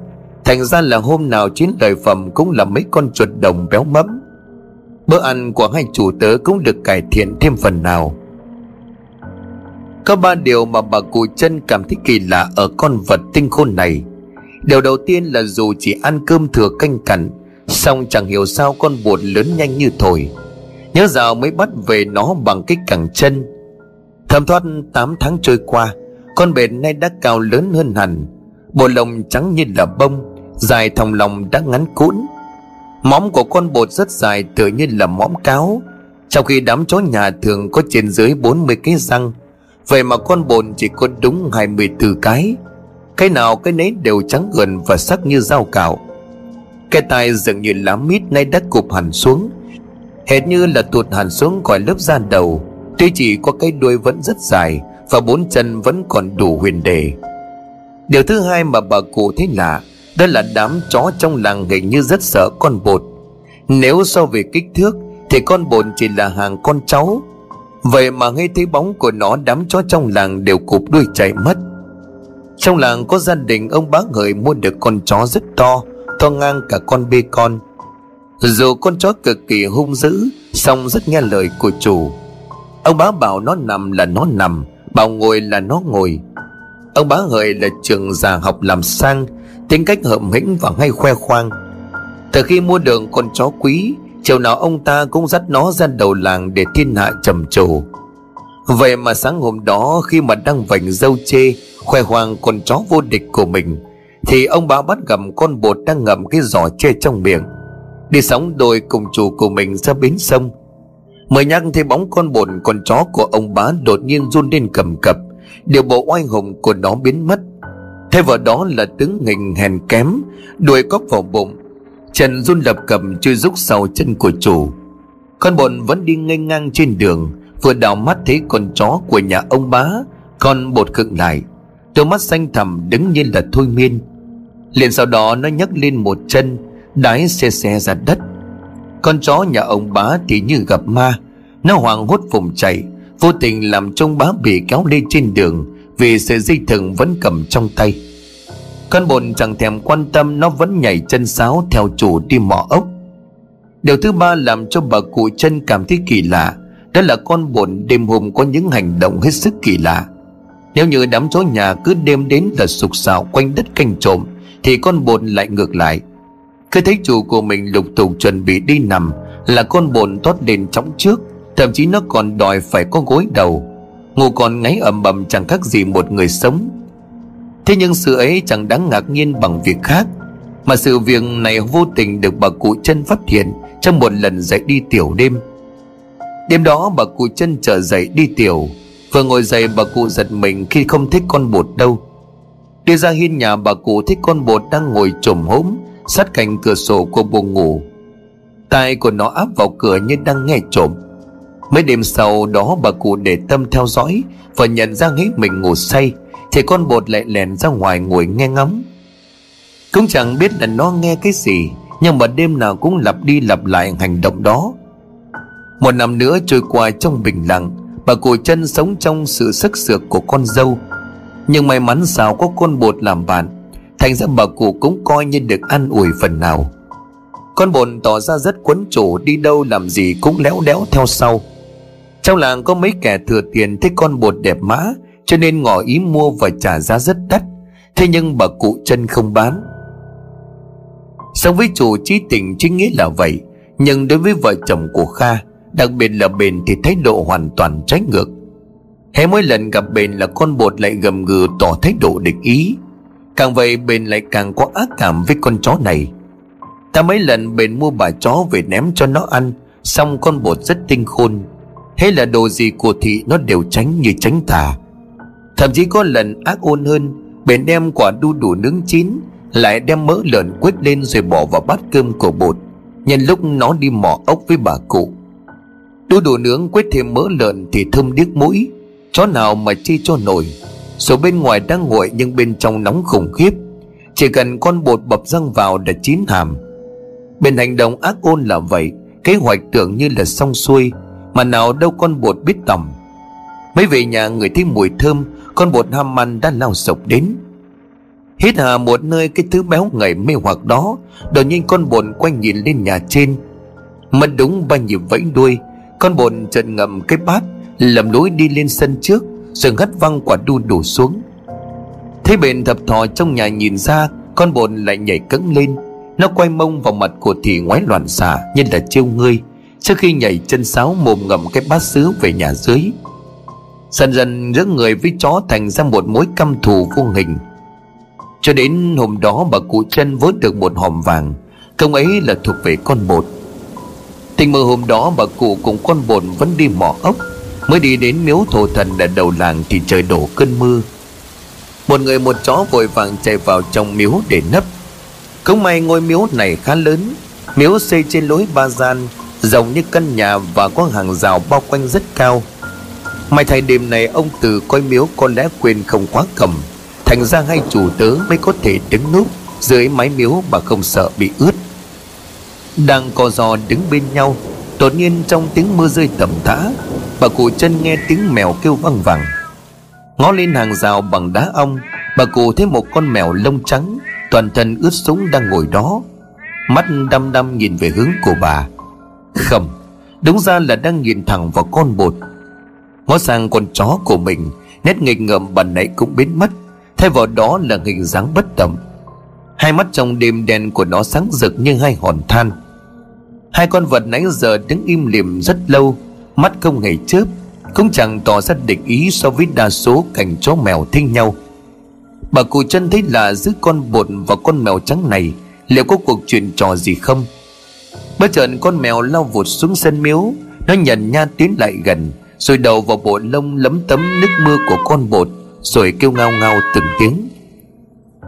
thành ra là hôm nào chín đời phẩm cũng là mấy con chuột đồng béo mẫm. Bữa ăn của hai chủ tớ cũng được cải thiện thêm phần nào. Có ba điều mà bà cụ Trân cảm thấy kỳ lạ ở con vật tinh khôn này. Điều đầu tiên là dù chỉ ăn cơm thừa canh cặn, song chẳng hiểu sao con bột lớn nhanh như thổi. Nhớ dạo mới bắt về nó bằng cái cẳng chân. Thấm thoát tám tháng trôi qua, con bệt nay đã cao lớn hơn hẳn, bộ lông trắng như là bông, dài thòng lòng đã ngắn cũn. Móng của con bột rất dài tựa như là mõm cáo, trong khi đám chó nhà thường có trên dưới bốn mươi cái răng, vậy mà con bột chỉ có đúng hai mươi tư cái. Cái nào cái nấy đều trắng gần và sắc như dao cạo. Cái tai dường như lá mít nay đã cụp hẳn xuống, hệt như là tuột hẳn xuống khỏi lớp da đầu. Tuy chỉ có cái đuôi vẫn rất dài và bốn chân vẫn còn đủ huyền đề. Điều thứ hai mà bà cụ thấy lạ, đó là đám chó trong làng hình như rất sợ con bột. Nếu so về kích thước thì con bột chỉ là hàng con cháu, vậy mà ngay thấy bóng của nó đám chó trong làng đều cụp đuôi chạy mất. Trong làng có gia đình ông bác Hợi mua được con chó rất to, to ngang cả con bê con. Dù con chó cực kỳ hung dữ, song rất nghe lời của chủ. Ông bá bảo nó nằm là nó nằm, bảo ngồi là nó ngồi. Ông bá Hợi là trường già học làm sang, tính cách hợm hĩnh và hay khoe khoang. Từ khi mua được con chó quý, chiều nào ông ta cũng dắt nó ra đầu làng để thiên hạ trầm trồ. Vậy mà sáng hôm đó, khi mà đang vảnh dâu chê khoe khoang con chó vô địch của mình, thì ông bá bắt gặp con bột đang ngậm cái giỏ chê trong miệng, đi sóng đôi cùng chủ của mình ra bến sông. Mới nhắc thấy bóng con bột, con chó của ông bá đột nhiên run lên cầm cập, điều bộ oai hùng của nó biến mất, thay vào đó là tướng hình hèn kém, đuôi cóc vào bụng, chân run lập cập chui rúc sau chân của chủ. Con bột vẫn đi nghênh ngang trên đường, vừa đảo mắt thấy con chó của nhà ông bá, con bột khựng lại, đôi mắt xanh thẳm đứng như là thôi miên. Liền sau đó nó nhấc lên một chân, đái xe xe ra đất. Con chó nhà ông bá thì như gặp ma, nó hoảng hốt vùng chạy, vô tình làm trông bá bị kéo lê trên đường vì sợi dây thừng vẫn cầm trong tay. Con bột chẳng thèm quan tâm, nó vẫn nhảy chân sáo theo chủ đi mò ốc. Điều thứ ba làm cho bà cụ Trân cảm thấy kỳ lạ, đó là con bột đêm hôm có những hành động hết sức kỳ lạ. Nếu như đám chó nhà cứ đêm đến là sục sạo quanh đất canh trộm, thì con bột lại ngược lại. Khi thấy chủ của mình lục tục chuẩn bị đi nằm là con bột tót lên chõng trước, thậm chí nó còn đòi phải có gối đầu, ngủ còn ngáy ầm ầm chẳng khác gì một người sống. Thế nhưng sự ấy chẳng đáng ngạc nhiên bằng việc khác, mà sự việc này vô tình được bà cụ Trân phát hiện trong một lần dậy đi tiểu đêm. Đêm đó bà cụ Trân trở dậy đi tiểu, vừa ngồi dậy bà cụ giật mình khi không thấy con bột đâu. Đi ra hiên nhà, bà cụ thấy con bột đang ngồi chồm hổm sát cạnh cửa sổ của buồng ngủ, tai của nó áp vào cửa như đang nghe trộm. Mấy đêm sau đó, bà cụ để tâm theo dõi và nhận ra nghĩ mình ngủ say thì con bột lại lẻn ra ngoài ngồi nghe ngóng. Cũng chẳng biết là nó nghe cái gì, nhưng mà đêm nào cũng lặp đi lặp lại hành động đó. Một năm nữa trôi qua trong bình lặng, bà cụ Trân sống trong sự sức sược của con dâu. Nhưng may mắn sao có con bột làm bạn, thành ra bà cụ cũng coi như được an ủi phần nào. Con bột tỏ ra rất quấn chủ, đi đâu làm gì cũng léo đéo theo sau. Trong làng có mấy kẻ thừa tiền thấy con bột đẹp mã, cho nên ngỏ ý mua và trả giá rất đắt. Thế nhưng bà cụ Trân không bán. Sống với chủ chí tình chí nghĩa là vậy, nhưng đối với vợ chồng của Kha, đặc biệt là Bền, thì thái độ hoàn toàn trái ngược. Hễ mỗi lần gặp Bền là con bột lại gầm gừ tỏ thái độ địch ý. Càng vậy Bền lại càng có ác cảm với con chó này. Ta mấy lần Bền mua bà chó về ném cho nó ăn, xong con bột rất tinh khôn, thế là đồ gì của thị nó đều tránh như tránh tà. Thậm chí có lần ác ôn hơn, Bền đem quả đu đủ nướng chín, lại đem mỡ lợn quết lên rồi bỏ vào bát cơm của bột, nhân lúc nó đi mò ốc với bà cụ. Đu đủ nướng quết thêm mỡ lợn thì thơm điếc mũi, chó nào mà chi cho nổi. Dù bên ngoài đang nguội nhưng bên trong nóng khủng khiếp, chỉ cần con bột bập răng vào đã chín hàm. Bên hành động ác ôn là vậy, kế hoạch tưởng như là xong xuôi, mà nào đâu con bột biết tầm. Mới về nhà người thấy mùi thơm, con bột ham ăn đã lao sộc đến. Hít hà một nơi cái thứ béo ngậy mê hoặc đó, đột nhiên con bột quay nhìn lên nhà trên. Mất đúng ba nhịp vẫy đuôi, con bột chợt ngậm cái bát, lầm lũi đi lên sân trước, rồi hất văng quả đu đổ xuống. Thấy bền thập thò trong nhà nhìn ra, con bột lại nhảy cẫng lên. Nó quay mông vào mặt của Thị ngoái loạn xả như là trêu ngươi, trước khi nhảy chân sáo mồm ngậm cái bát sứ về nhà dưới. Dần dần giữa người với chó thành ra một mối căm thù vô hình. Cho đến hôm đó bà cụ Trân vớt được một hòm vàng, công ấy là thuộc về con bột. Tình mơ hôm đó bà cụ cùng con bột vẫn đi mò ốc. Mới đi đến miếu thổ thần ở đầu làng thì trời đổ cơn mưa. Một người một chó vội vàng chạy vào trong miếu để nấp. Cũng may ngôi miếu này khá lớn, miếu xây trên lối ba gian, rộng như căn nhà và có hàng rào bao quanh rất cao. May thay đêm này ông Từ coi miếu có lẽ quên không khóa cẩm, thành ra hai chủ tớ mới có thể đứng núp dưới mái miếu mà không sợ bị ướt. Đang co giò đứng bên nhau, đột nhiên trong tiếng mưa rơi tầm tã, bà cụ Chân nghe tiếng mèo kêu văng vẳng. Ngó lên hàng rào bằng đá ong, bà cụ thấy một con mèo lông trắng toàn thân ướt sũng đang ngồi đó, mắt đăm đăm nhìn về hướng của bà. Không, đúng ra là đang nhìn thẳng vào con bột. Ngó sang con chó của mình, nét nghịch ngợm bà nãy cũng biến mất, thay vào đó là hình dáng bất tầm. Hai mắt trong đêm đen của nó sáng rực như hai hòn than. Hai con vật nãy giờ đứng im lìm rất lâu, mắt không hề chớp, cũng chẳng tỏ ra địch ý so với đa số cảnh chó mèo thinh nhau. Bà cụ Chân thấy là giữa con bột và con mèo trắng này liệu có cuộc chuyện trò gì không. Bất chợt con mèo lao vụt xuống sân miếu, nó nhần nha tiến lại gần, rồi đầu vào bộ lông lấm tấm nước mưa của con bột, rồi kêu ngao ngao từng tiếng.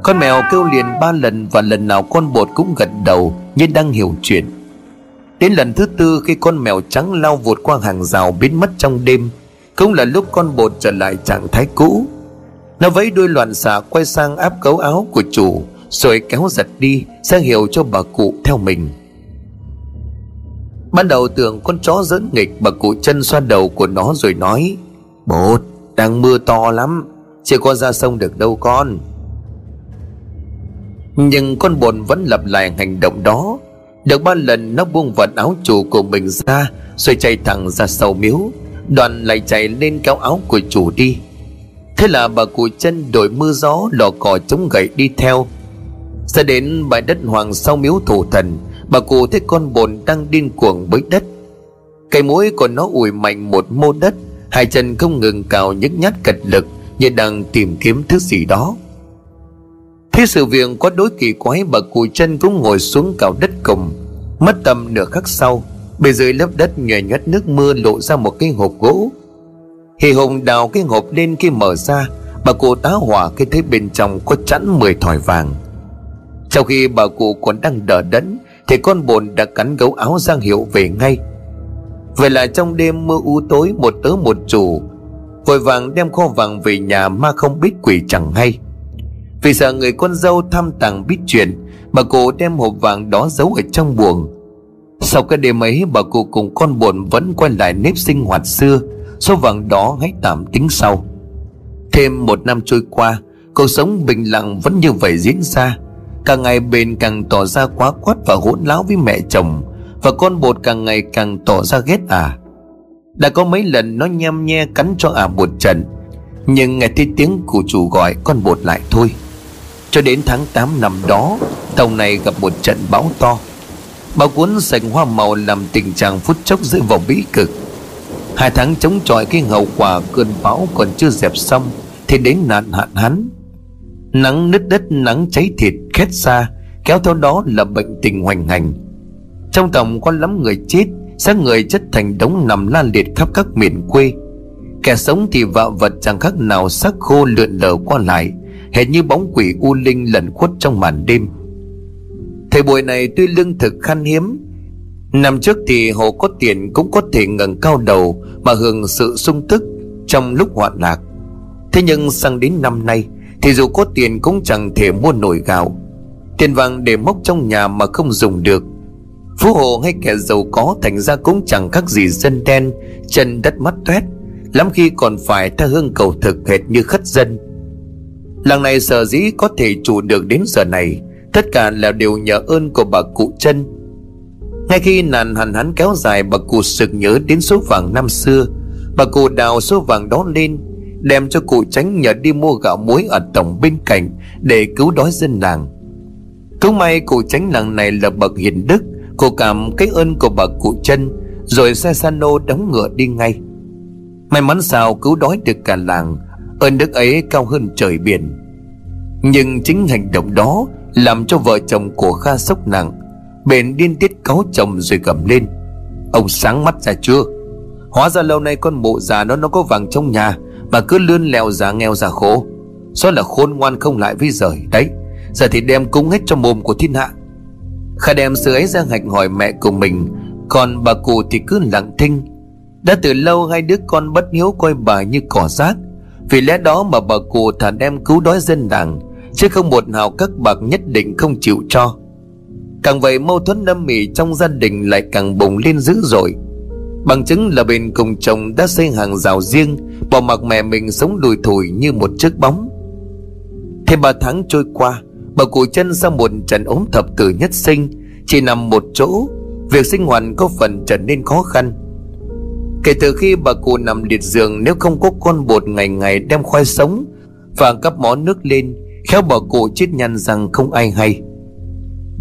Con mèo kêu liền ba lần và lần nào con bột cũng gật đầu như đang hiểu chuyện. Đến lần thứ tư, khi con mèo trắng lao vụt qua hàng rào biến mất trong đêm, cũng là lúc con bột trở lại trạng thái cũ. Nó vẫy đuôi loạn xạ quay sang áp cấu áo của chủ, rồi kéo giật đi, ra hiệu cho bà cụ theo mình. Ban đầu tưởng con chó giỡn nghịch, bà cụ Chân xoa đầu của nó rồi nói: "Bột, đang mưa to lắm, chưa có ra sông được đâu con." Nhưng con bột vẫn lặp lại hành động đó. Được ba lần, nó buông vật áo chủ của mình ra, rồi chạy thẳng ra sau miếu, đoạn lại chạy lên kéo áo của chủ đi. Thế là bà cụ Chân đổi mưa gió lò cò chống gậy đi theo. Ra đến bãi đất hoang sau miếu thổ thần, bà cụ thấy con bột đang điên cuồng bới đất. Cái mũi của nó ủi mạnh một mô đất, hai chân không ngừng cào nhức nhát cật lực như đang tìm kiếm thứ gì đó. Thế sự việc có đối kỳ quái, bà cụ Chân cũng ngồi xuống cào đất cùng. Mất tầm nửa khắc sau, bề dưới lớp đất nhòe nhét nước mưa lộ ra một cái hộp gỗ. Hì hùng đào cái hộp lên, khi mở ra bà cụ tá hỏa khi thấy bên trong có chẵn mười thỏi vàng. Trong khi bà cụ còn đang đờ đẫn thì con bột đã cắn gấu áo giang hiệu về ngay. Vậy là trong đêm mưa u tối, một tớ một chủ vội vàng đem kho vàng về nhà mà không biết quỷ chẳng hay. Vì sợ người con dâu thăm tàng biết chuyện, bà cụ đem hộp vàng đó giấu ở trong buồng. Sau cái đêm ấy, bà cụ cùng con bột vẫn quay lại nếp sinh hoạt xưa, số vàng đó hãy tạm tính sau. Thêm một năm trôi qua, cuộc sống bình lặng vẫn như vậy diễn ra. Càng ngày bền càng tỏ ra quá quắt và hỗn láo với mẹ chồng, và con bột càng ngày càng tỏ ra ghét ả à. Đã có mấy lần nó nham nhe cắn cho ả à một trận, nhưng nghe thấy tiếng của chủ gọi con bột lại thôi. Cho đến tháng tám năm đó, tàu này gặp một trận bão to. Bão cuốn sạch hoa màu, làm tình trạng phút chốc rơi vào bĩ cực. Hai tháng chống chọi cái hậu quả cơn bão còn chưa dẹp xong thì đến nạn hạn hán. Nắng nứt đất, nắng cháy thịt khét xa, kéo theo đó là bệnh tình hoành hành. Trong tổng có lắm người chết, xác người chất thành đống nằm la liệt khắp các miền quê. Kẻ sống thì vạ vật chẳng khác nào xác khô lượn lờ qua lại, hệt như bóng quỷ u linh lẩn khuất trong màn đêm. Thời buổi này tuy lương thực khan hiếm, năm trước thì hộ có tiền cũng có thể ngẩng cao đầu mà hưởng sự sung túc trong lúc hoạn lạc. Thế nhưng sang đến năm nay thì dù có tiền cũng chẳng thể mua nổi gạo, tiền vàng để móc trong nhà mà không dùng được. Phú hộ hay kẻ giàu có thành ra cũng chẳng khác gì dân đen, chân đất mắt toét, lắm khi còn phải theo hương cầu thực hệt như khất dân. Làng này sở dĩ có thể trụ được đến giờ này tất cả là đều nhờ ơn của bà cụ Trân. Ngay khi nạn hạn hán kéo dài, bà cụ sực nhớ đến số vàng năm xưa. Bà cụ đào số vàng đó lên đem cho cụ Tránh nhờ đi mua gạo muối ở tổng bên cạnh để cứu đói dân làng. Cũng may cụ Tránh làng này là bậc hiền đức, cô cảm cái ơn của bà cụ Trân rồi xe Sano đóng ngựa đi ngay. May mắn sao cứu đói được cả làng, ơn đức ấy cao hơn trời biển. Nhưng chính hành động đó làm cho vợ chồng của Kha sốc nặng. Bền điên tiết cáu chồng rồi gầm lên: "Ông sáng mắt ra chưa? Hóa ra lâu nay con mụ già nó nó có vàng trong nhà mà cứ lươn lèo giả nghèo giả khổ. Sao là khôn ngoan không lại với giời đấy, giờ thì đem cúng hết cho mồm của thiên hạ." Kha đem sự ấy ra hạch hỏi mẹ của mình, còn bà cụ thì cứ lặng thinh. Đã từ lâu hai đứa con bất hiếu coi bà như cỏ rác, vì lẽ đó mà bà cụ thà đem cứu đói dân làng chứ không một hào các bạc nhất định không chịu cho. Càng vậy mâu thuẫn đâm mỉ trong gia đình lại càng bùng lên dữ dội. Bằng chứng là Bền cùng chồng đã xây hàng rào riêng, bỏ mặc mẹ mình sống lùi thủi như một chiếc bóng. Thế ba tháng trôi qua, bà cụ Trân sau một trận ốm thập tử nhất sinh chỉ nằm một chỗ, việc sinh hoạt có phần trở nên khó khăn. Kể từ khi bà cụ nằm liệt giường, nếu không có con bột ngày ngày đem khoai sống và cắp món nước lên, khéo bà cụ chết nhăn rằng không ai hay.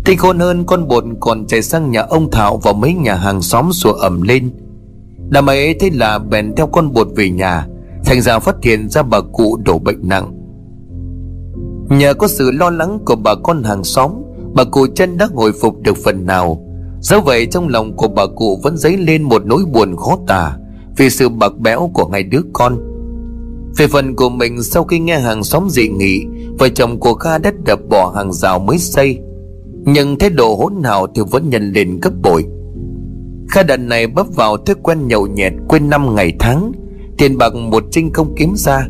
Tinh khôn hơn, con bột còn chạy sang nhà ông Thảo và mấy nhà hàng xóm sủa ầm lên. Đám ấy thế là bèn theo con bột về nhà, thành ra phát hiện ra bà cụ đổ bệnh nặng. Nhờ có sự lo lắng của bà con hàng xóm, bà cụ Trân đã hồi phục được phần nào. Dẫu vậy trong lòng của bà cụ vẫn dấy lên một nỗi buồn khó tả vì sự bạc bẽo của hai đứa con. Về phần của mình, sau khi nghe hàng xóm dị nghị, vợ chồng của Kha đã đập bỏ hàng rào mới xây, nhưng thái độ hỗn hào thì vẫn nhân lên gấp bội. Kha đàn này bấp vào thói quen nhậu nhẹt, quên năm ngày tháng, tiền bạc một trinh không kiếm ra,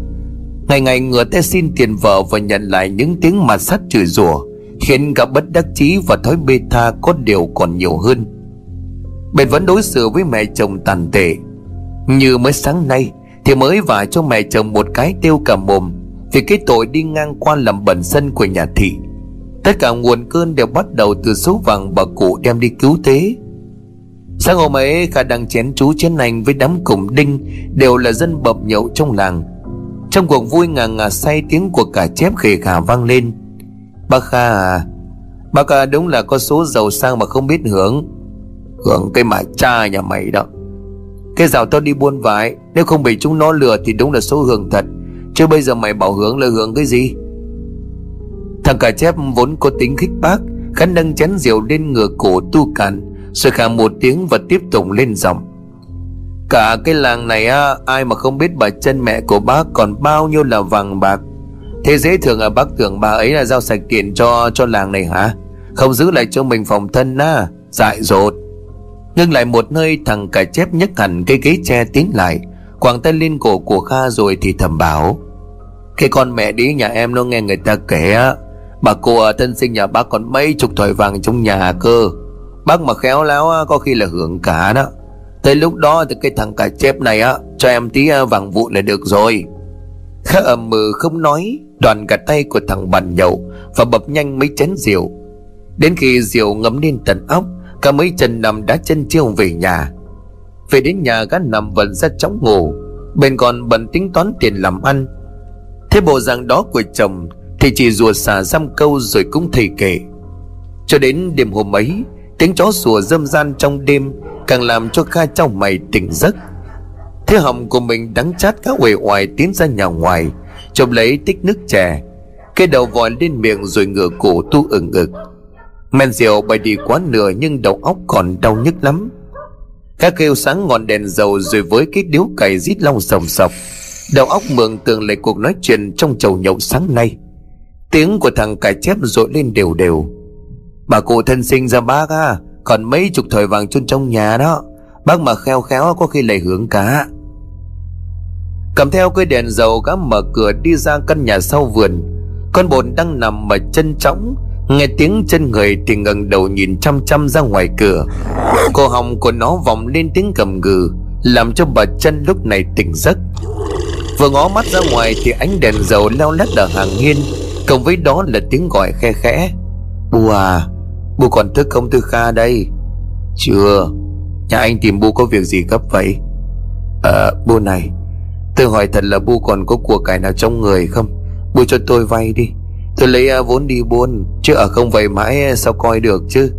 ngày ngày ngửa tay xin tiền vợ và nhận lại những tiếng mạt sát chửi rủa, khiến cả bất đắc chí và thói bê tha có điều còn nhiều hơn. Bền vẫn đối xử với mẹ chồng tàn tệ, như mới sáng nay thì mới vả cho mẹ chồng một cái tiêu cả mồm vì cái tội đi ngang qua làm bẩn sân của nhà thị. Tất cả nguồn cơn đều bắt đầu từ số vàng bà cụ đem đi cứu tế. Sáng hôm ấy, Kha đang chén chú chén anh với đám củng đinh, đều là dân bập nhậu trong làng. Trong cuộc vui ngà ngà say, tiếng của cả chép khề khà vang lên: "Bác Kha à, bác Kha đúng là có số giàu sang mà không biết hưởng. Hưởng cái mả cha nhà mày đó. Cái rào tao đi buôn vải, nếu không bị chúng nó lừa thì đúng là số hưởng thật, chứ bây giờ mày bảo hưởng là hưởng cái gì?" Thằng cả chép vốn có tính khích bác, Kha nâng chén rượu lên ngửa cổ tu cạn, rồi khà một tiếng và tiếp tục lên giọng: "Cả cái làng này á, ai mà không biết bà Trân mẹ của bác còn bao nhiêu là vàng bạc. Thế dễ thường là bác tưởng bà ấy là giao sạch tiền cho cho làng này hả? Không giữ lại cho mình phòng thân á, dại dột." Ngưng lại một nơi, thằng cả chép nhấc hẳn cái ghế tre tiến lại, quàng tay lên cổ của Kha rồi thì thầm bảo: "Cái con mẹ đĩ nhà em nó nghe người ta kể á, bà cụ thân sinh nhà bác còn mấy chục thỏi vàng trong nhà cơ. Bác mà khéo léo có khi là hưởng cả đó. Tới lúc đó thì cái thằng cả chép này á, cho em tí vàng vụn là được rồi." Khá ầm mừ không nói, đoàn cả tay của thằng bàn nhậu và bập nhanh mấy chén rượu. Đến khi rượu ngấm lên tận óc, cả mấy chân nằm đá chân chiêu về nhà. Về đến nhà, gã nằm vẫn ra chóng ngủ, bên còn bận tính toán tiền làm ăn. Thế bộ dạng đó của chồng thì chỉ rùa xả dăm câu rồi cũng thầy kể. Cho đến đêm hôm ấy, tiếng chó sủa râm ran trong đêm càng làm cho Kha chau mày tỉnh giấc. Thế họng của mình đắng chát, Kha uể oải tiến ra nhà ngoài, chộp lấy tích nước chè, cái đầu vòi lên miệng rồi ngửa cổ tu ừng ực. Men rượu bay đi quá nửa nhưng đầu óc còn đau nhức lắm. Kha kêu sáng ngọn đèn dầu rồi với cái điếu cày rít long sòng sọc, đầu óc mường tượng lại cuộc nói chuyện trong chầu nhậu sáng nay. Tiếng của thằng cải chép dội lên đều đều: "Bà cụ thân sinh ra bác á, còn mấy chục thỏi vàng chôn trong nhà đó. Bác mà khéo khéo có khi lại hưởng cá." Cầm theo cây đèn dầu, gã mở cửa đi ra căn nhà sau vườn. Con bồn đang nằm mà chân trống, nghe tiếng chân người thì ngẩng đầu nhìn chăm chăm ra ngoài cửa. Cổ họng của nó vọng lên tiếng gầm gừ, làm cho bà Trân lúc này tỉnh giấc. Vừa ngó mắt ra ngoài thì ánh đèn dầu leo lét ở hàng hiên, cộng với đó là tiếng gọi khe khẽ. "Bu à, Bu còn thức không Tư Kha đây?" "Chưa, nhà anh tìm Bu có việc gì gấp vậy?" "Ờ, à, Bu này, tôi hỏi thật là Bu còn có của cải nào trong người không? Bu cho tôi vay đi, tôi lấy vốn đi buôn, chứ ở không vậy mãi sao coi được chứ."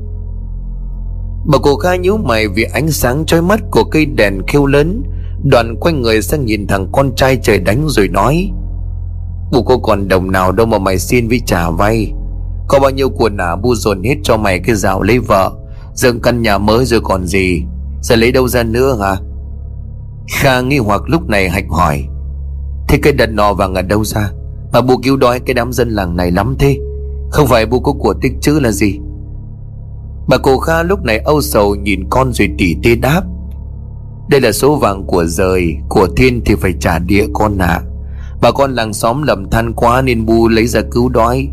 Bà cô Kha nhíu mày vì ánh sáng chói mắt của cây đèn khiêu lớn. Đoàn quanh người sang nhìn thằng con trai trời đánh rồi nói: "Bu cô còn đồng nào đâu mà mày xin với trả vay. Có bao nhiêu của nả Bu dồn hết cho mày cái dạo lấy vợ, dựng căn nhà mới rồi còn gì. Sẽ lấy đâu ra nữa hả?" Kha nghi hoặc lúc này hạch hỏi: "Thế cái đèn nọ vàng ở đâu ra mà Bu cứu đói cái đám dân làng này lắm thế? Không phải Bu có của tích chữ là gì?" Bà cô Kha lúc này âu sầu nhìn con rồi tỉ tê đáp: "Đây là số vàng của giời, của thiên thì phải trả địa con ạ. Bà con làng xóm lầm than quá nên Bu lấy ra cứu đói.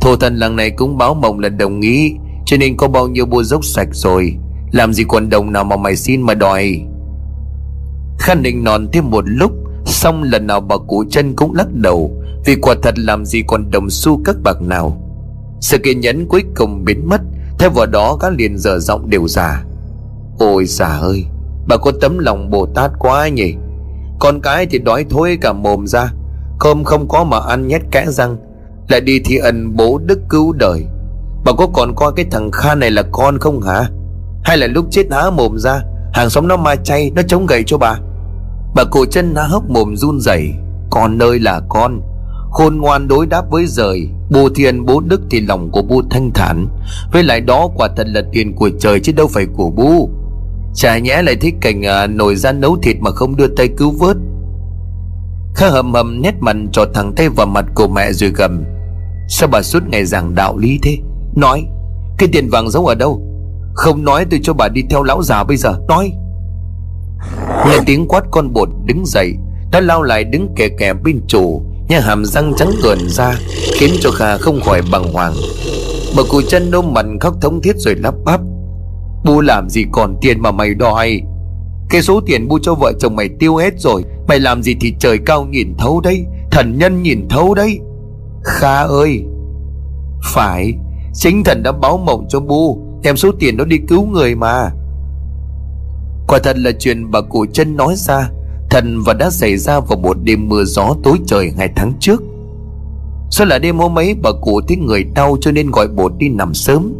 Thổ thần làng này cũng báo mộng là đồng ý, cho nên có bao nhiêu Bu dốc sạch rồi. Làm gì còn đồng nào mà mày xin mà đòi." Khăn định nòn thêm một lúc, xong lần nào bà cụ chân cũng lắc đầu, vì quả thật làm gì còn đồng xu các bạc nào. Sự kiên nhẫn cuối cùng biến mất, theo vào đó các liền dở giọng đều già: "Ôi già ơi, bà có tấm lòng Bồ Tát quá nhỉ. Con cái thì đói thối cả mồm ra, cơm không có mà ăn nhét kẽ răng, lại đi thì ẩn bố đức cứu đời. Bà có còn coi cái thằng Kha này là con không hả? Hay là lúc chết há mồm ra, hàng xóm nó ma chay, nó chống gậy cho bà." Bà cổ chân há hốc mồm run rẩy: "Con ơi là con, khôn ngoan đối đáp với giời. Bù thiền bố đức thì lòng của Bu thanh thản, với lại đó quả thật là tiền của trời chứ đâu phải của Bu. Chả nhẽ lại thích cảnh à, nồi ra nấu thịt mà không đưa tay cứu vớt." Kha hầm hầm nhét mặt cho thằng tay vào mặt của mẹ rồi gầm: "Sao bà suốt ngày giảng đạo lý thế? Nói cái tiền vàng giấu ở đâu? Không nói tôi cho bà đi theo lão già bây giờ, nói." Nghe tiếng quát, con bột đứng dậy, nó lao lại đứng kè kè bên chủ, nhà hàm răng trắng ườn ra khiến cho Kha không khỏi bàng hoàng. Bà cụ chân ôm mặt khóc thống thiết rồi lắp bắp: "Bu làm gì còn tiền mà mày đòi? Cái số tiền Bu cho vợ chồng mày tiêu hết rồi, mày làm gì thì trời cao nhìn thấu đấy, thần nhân nhìn thấu đấy Kha ơi. Phải, chính thần đã báo mộng cho Bu, đem số tiền đó đi cứu người mà." Quả thật là chuyện bà cụ chân nói ra thần và đã xảy ra vào một đêm mưa gió tối trời ngày tháng trước. Sau là đêm hôm ấy bà cụ thấy người đau cho nên gọi bột đi nằm sớm.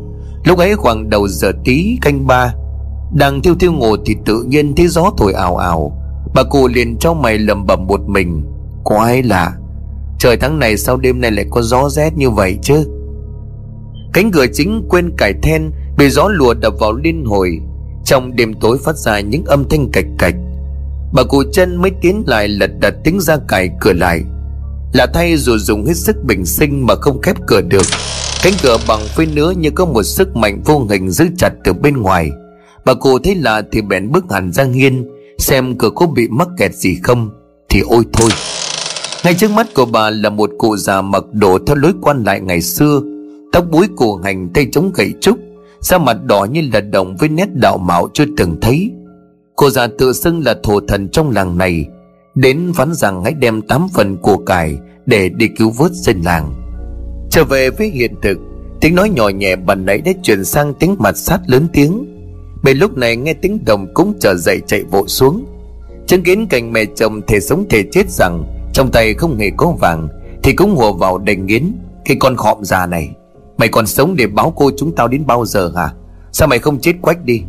Lúc ấy khoảng đầu giờ tí canh ba, đang thiêu thiêu ngồi thì tự nhiên thấy gió thổi ào ào. Bà cụ liền cho mày lẩm bẩm một mình: "Quái lạ, trời tháng này sao đêm nay lại có gió rét như vậy chứ?" Cánh cửa chính quên cài then bị gió lùa đập vào liên hồi. Trong đêm tối phát ra những âm thanh cạch cạch. Bà cụ chân mới tiến lại lật đật tính ra cài cửa lại. Lạ thay dù dùng hết sức bình sinh mà không khép cửa được. Cánh cửa bằng phế nứa như có một sức mạnh vô hình giữ chặt từ bên ngoài. Bà cụ thấy lạ thì bèn bước hẳn ra hiên xem cửa có bị mắc kẹt gì không, thì ôi thôi, ngay trước mắt của bà là một cụ già mặc đồ theo lối quan lại ngày xưa, tóc búi củ hành, tay chống gậy trúc, da mặt đỏ như là đồng với nét đạo mạo chưa từng thấy. Cụ già tự xưng là thổ thần trong làng này, đến phán rằng hãy đem tám phần của cải để đi cứu vớt dân làng. Trở về với hiện thực, tiếng nói nhỏ nhẹ bàn nãy đã chuyển sang tiếng mặt sát lớn tiếng. Bên lúc này nghe tiếng đồng cũng trở dậy chạy vội xuống, chứng kiến cảnh mẹ chồng thể sống thể chết rằng trong tay không hề có vàng, thì cũng hùa vào đầy nghiến: "Cái con khọm già này, mày còn sống để báo cô chúng tao đến bao giờ hả? Sao mày không chết quách đi?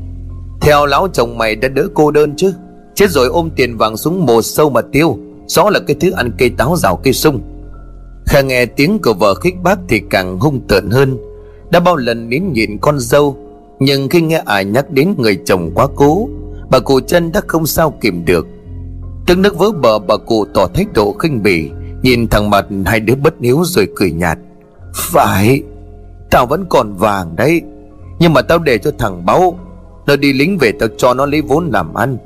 Theo lão chồng mày đã đỡ cô đơn chứ, chết rồi ôm tiền vàng xuống mồ sâu mà tiêu. Rõ là cái thứ ăn cây táo rào cây sung." Kha nghe tiếng của vợ khích bác thì càng hung tợn hơn. Đã bao lần nín nhịn con dâu, nhưng khi nghe ả nhắc đến người chồng quá cố, bà cụ chân đã không sao kìm được. Tức nước vỡ bờ, bà cụ tỏ thái độ khinh bỉ, nhìn thẳng mặt hai đứa bất hiếu rồi cười nhạt: "Phải, tao vẫn còn vàng đấy, nhưng mà tao để cho thằng Báu, nó đi lính về tao cho nó lấy vốn làm ăn.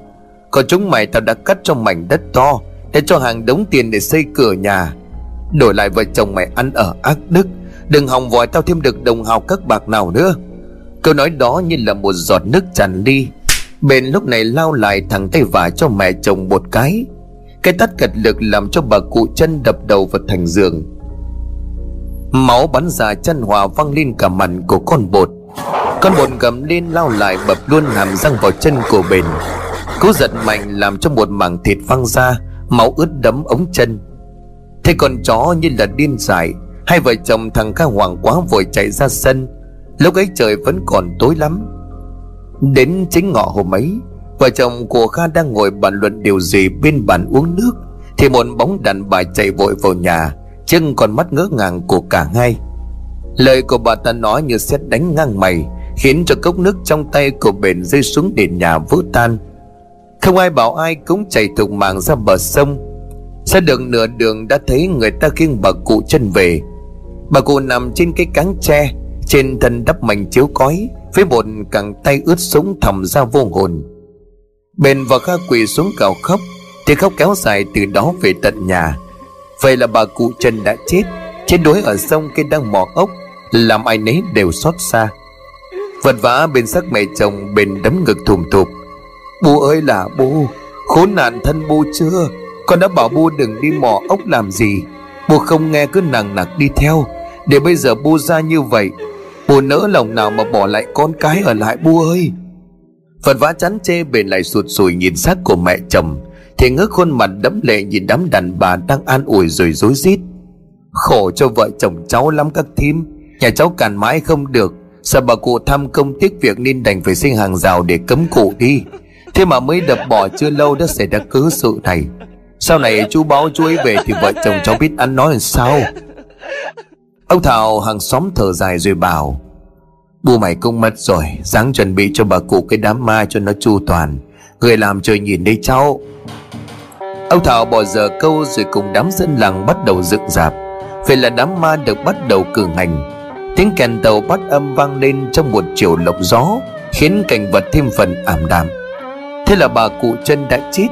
Còn chúng mày tao đã cắt cho mảnh đất to, để cho hàng đống tiền để xây cửa nhà. Đổi lại vợ chồng mày ăn ở ác đức, đừng hòng vòi tao thêm được đồng hào các bạc nào nữa." Câu nói đó như là một giọt nước tràn ly. Bên lúc này lao lại thẳng tay vả cho mẹ chồng một cái. Cái tát cật lực làm cho bà cụ chân đập đầu vào thành giường. Máu bắn ra chân hòa văng lên cả màn của con bột. Con bột gầm lên lao lại bập luôn hàm răng vào chân của bền. Cú giật mạnh làm cho một mảng thịt văng ra, máu ướt đẫm ống chân. Thế con chó như là điên dại, hai vợ chồng thằng Kha hoảng quá vội chạy ra sân. Lúc ấy trời vẫn còn tối lắm. Đến chính ngọ hôm ấy, vợ chồng của Kha đang ngồi bàn luận điều gì bên bàn uống nước thì một bóng đàn bà chạy vội vào nhà, chân còn mắt ngỡ ngàng của cả hai. Lời của bà ta nói như sét đánh ngang mày, khiến cho cốc nước trong tay của bền rơi xuống nền nhà vỡ tan. Không ai bảo ai cũng chạy thục mạng ra bờ sông. Ra được nửa đường đã thấy người ta khiêng bà cụ chân về. Bà cụ nằm trên cái cáng tre, trên thân đắp mảnh chiếu cói, với một cẳng tay ướt sũng thòng ra vô hồn. Bền và Kha quỳ xuống gào khóc, thì khóc kéo dài từ đó về tận nhà. Vậy là bà cụ chân đã chết, chết đuối ở sông cây đang mò ốc, làm ai nấy đều xót xa. Vật vã bên xác mẹ chồng, Bền đấm ngực thùm thụp. Bố ơi là bố, khốn nạn thân bố chưa, con đã bảo bố đừng đi mò ốc làm gì, bố không nghe cứ nằng nặc đi theo, để bây giờ bố ra như vậy, bố nỡ lòng nào mà bỏ lại con cái ở lại bố ơi. Vật vã chán chê, Bền lại sụt sùi nhìn xác của mẹ chồng, thì ngước khuôn mặt đẫm lệ nhìn đám đàn bà đang an ủi rồi rối rít. Khổ cho vợ chồng cháu lắm các thím, nhà cháu cản mãi không được, sợ bà cụ tham công tiếc việc nên đành phải xây hàng rào để cấm cụ đi. Thế mà mới đập bỏ chưa lâu đã xảy ra cớ sự này. Sau này chú báo chú ấy về thì vợ chồng cháu biết ăn nói làm sao. Ông Thảo hàng xóm thở dài rồi bảo, bố mày cũng mất rồi, ráng chuẩn bị cho bà cụ cái đám ma cho nó chu toàn, người làm trời nhìn đấy cháu. Ông Thảo bỏ dở câu rồi cùng đám dân làng bắt đầu dựng rạp. Vậy là đám ma được bắt đầu cử hành. Tiếng kèn tàu bắt âm vang lên trong một chiều lộng gió, khiến cảnh vật thêm phần ảm đạm. Thế là bà cụ chân đã chết,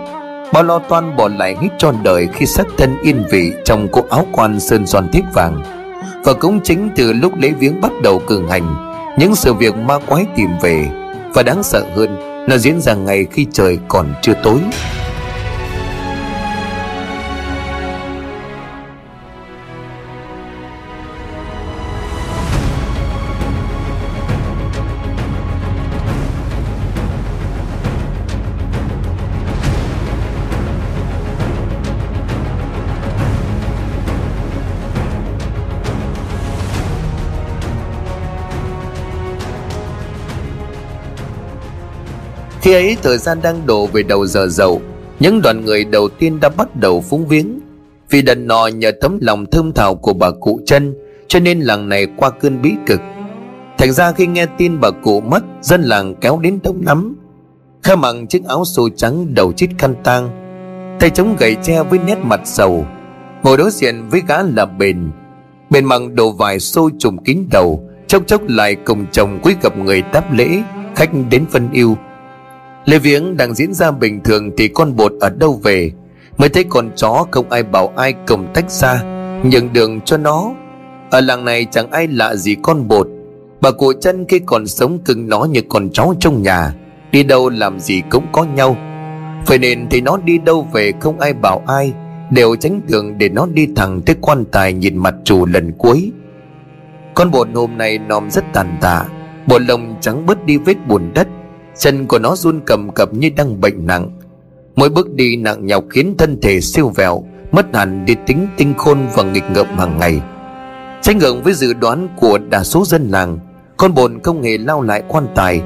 bao lo toan bỏ lại hết trọn đời khi xác thân yên vị trong cỗ áo quan sơn son thiếp vàng. Và cũng chính từ lúc lễ viếng bắt đầu cử hành, những sự việc ma quái tìm về, và đáng sợ hơn, nó diễn ra ngày khi trời còn chưa tối. Khi ấy thời gian đang đổ về đầu giờ dậu, những đoàn người đầu tiên đã bắt đầu phúng viếng. Vì đần nọ nhờ tấm lòng thơm thảo của bà cụ chân, cho nên làng này qua cơn bí cực. Thành ra khi nghe tin bà cụ mất, dân làng kéo đến đông lắm. Kha mặc chiếc áo xô trắng, đầu chít khăn tang, tay chống gậy tre với nét mặt sầu, ngồi đối diện với gã là Bền. Bền mặc đồ vải xô trùm kín đầu, chốc chốc lại cùng chồng cúi gập người đáp lễ khách đến phân yêu. Lễ viếng đang diễn ra bình thường thì con bột ở đâu về, mới thấy con chó không ai bảo ai cùng tách ra nhường đường cho nó. Ở làng này chẳng ai lạ gì con bột. Bà cụ chân khi còn sống cưng nó như con chó trong nhà, đi đâu làm gì cũng có nhau. Vậy nên thì nó đi đâu về không ai bảo ai, đều tránh đường để nó đi thẳng tới quan tài nhìn mặt chủ lần cuối. Con bột hôm nay nòm rất tàn tạ, bộ lông trắng bớt đi vết bùn đất, chân của nó run cầm cập như đang bệnh nặng. Mỗi bước đi nặng nhọc khiến thân thể siêu vẹo, mất hẳn đi tính tinh khôn và nghịch ngợm hàng ngày. Trái ngược với dự đoán của đa số dân làng, con bồn không hề lao lại quan tài.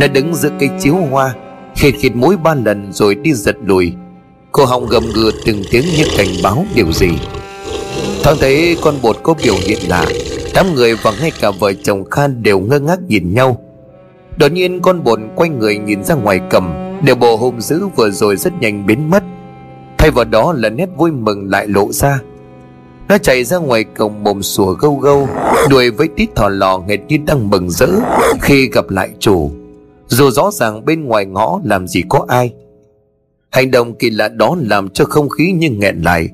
Nó đứng giữa cây chiếu hoa, khịt khịt mũi ba lần rồi đi giật lùi, cổ họng gầm gừ từng tiếng như cảnh báo điều gì. Thoáng thấy con bột có biểu hiện lạ, đám người và ngay cả vợ chồng Kha đều ngơ ngác nhìn nhau. Đột nhiên con bột quay người nhìn ra ngoài cầm, điều bộ hung dữ vừa rồi rất nhanh biến mất. Thay vào đó là nét vui mừng lại lộ ra. Nó chạy ra ngoài cổng mồm sủa gâu gâu, đuổi với tít thò lò nghệt như đang mừng rỡ khi gặp lại chủ, dù rõ ràng bên ngoài ngõ làm gì có ai. Hành động kỳ lạ đó làm cho không khí như nghẹn lại,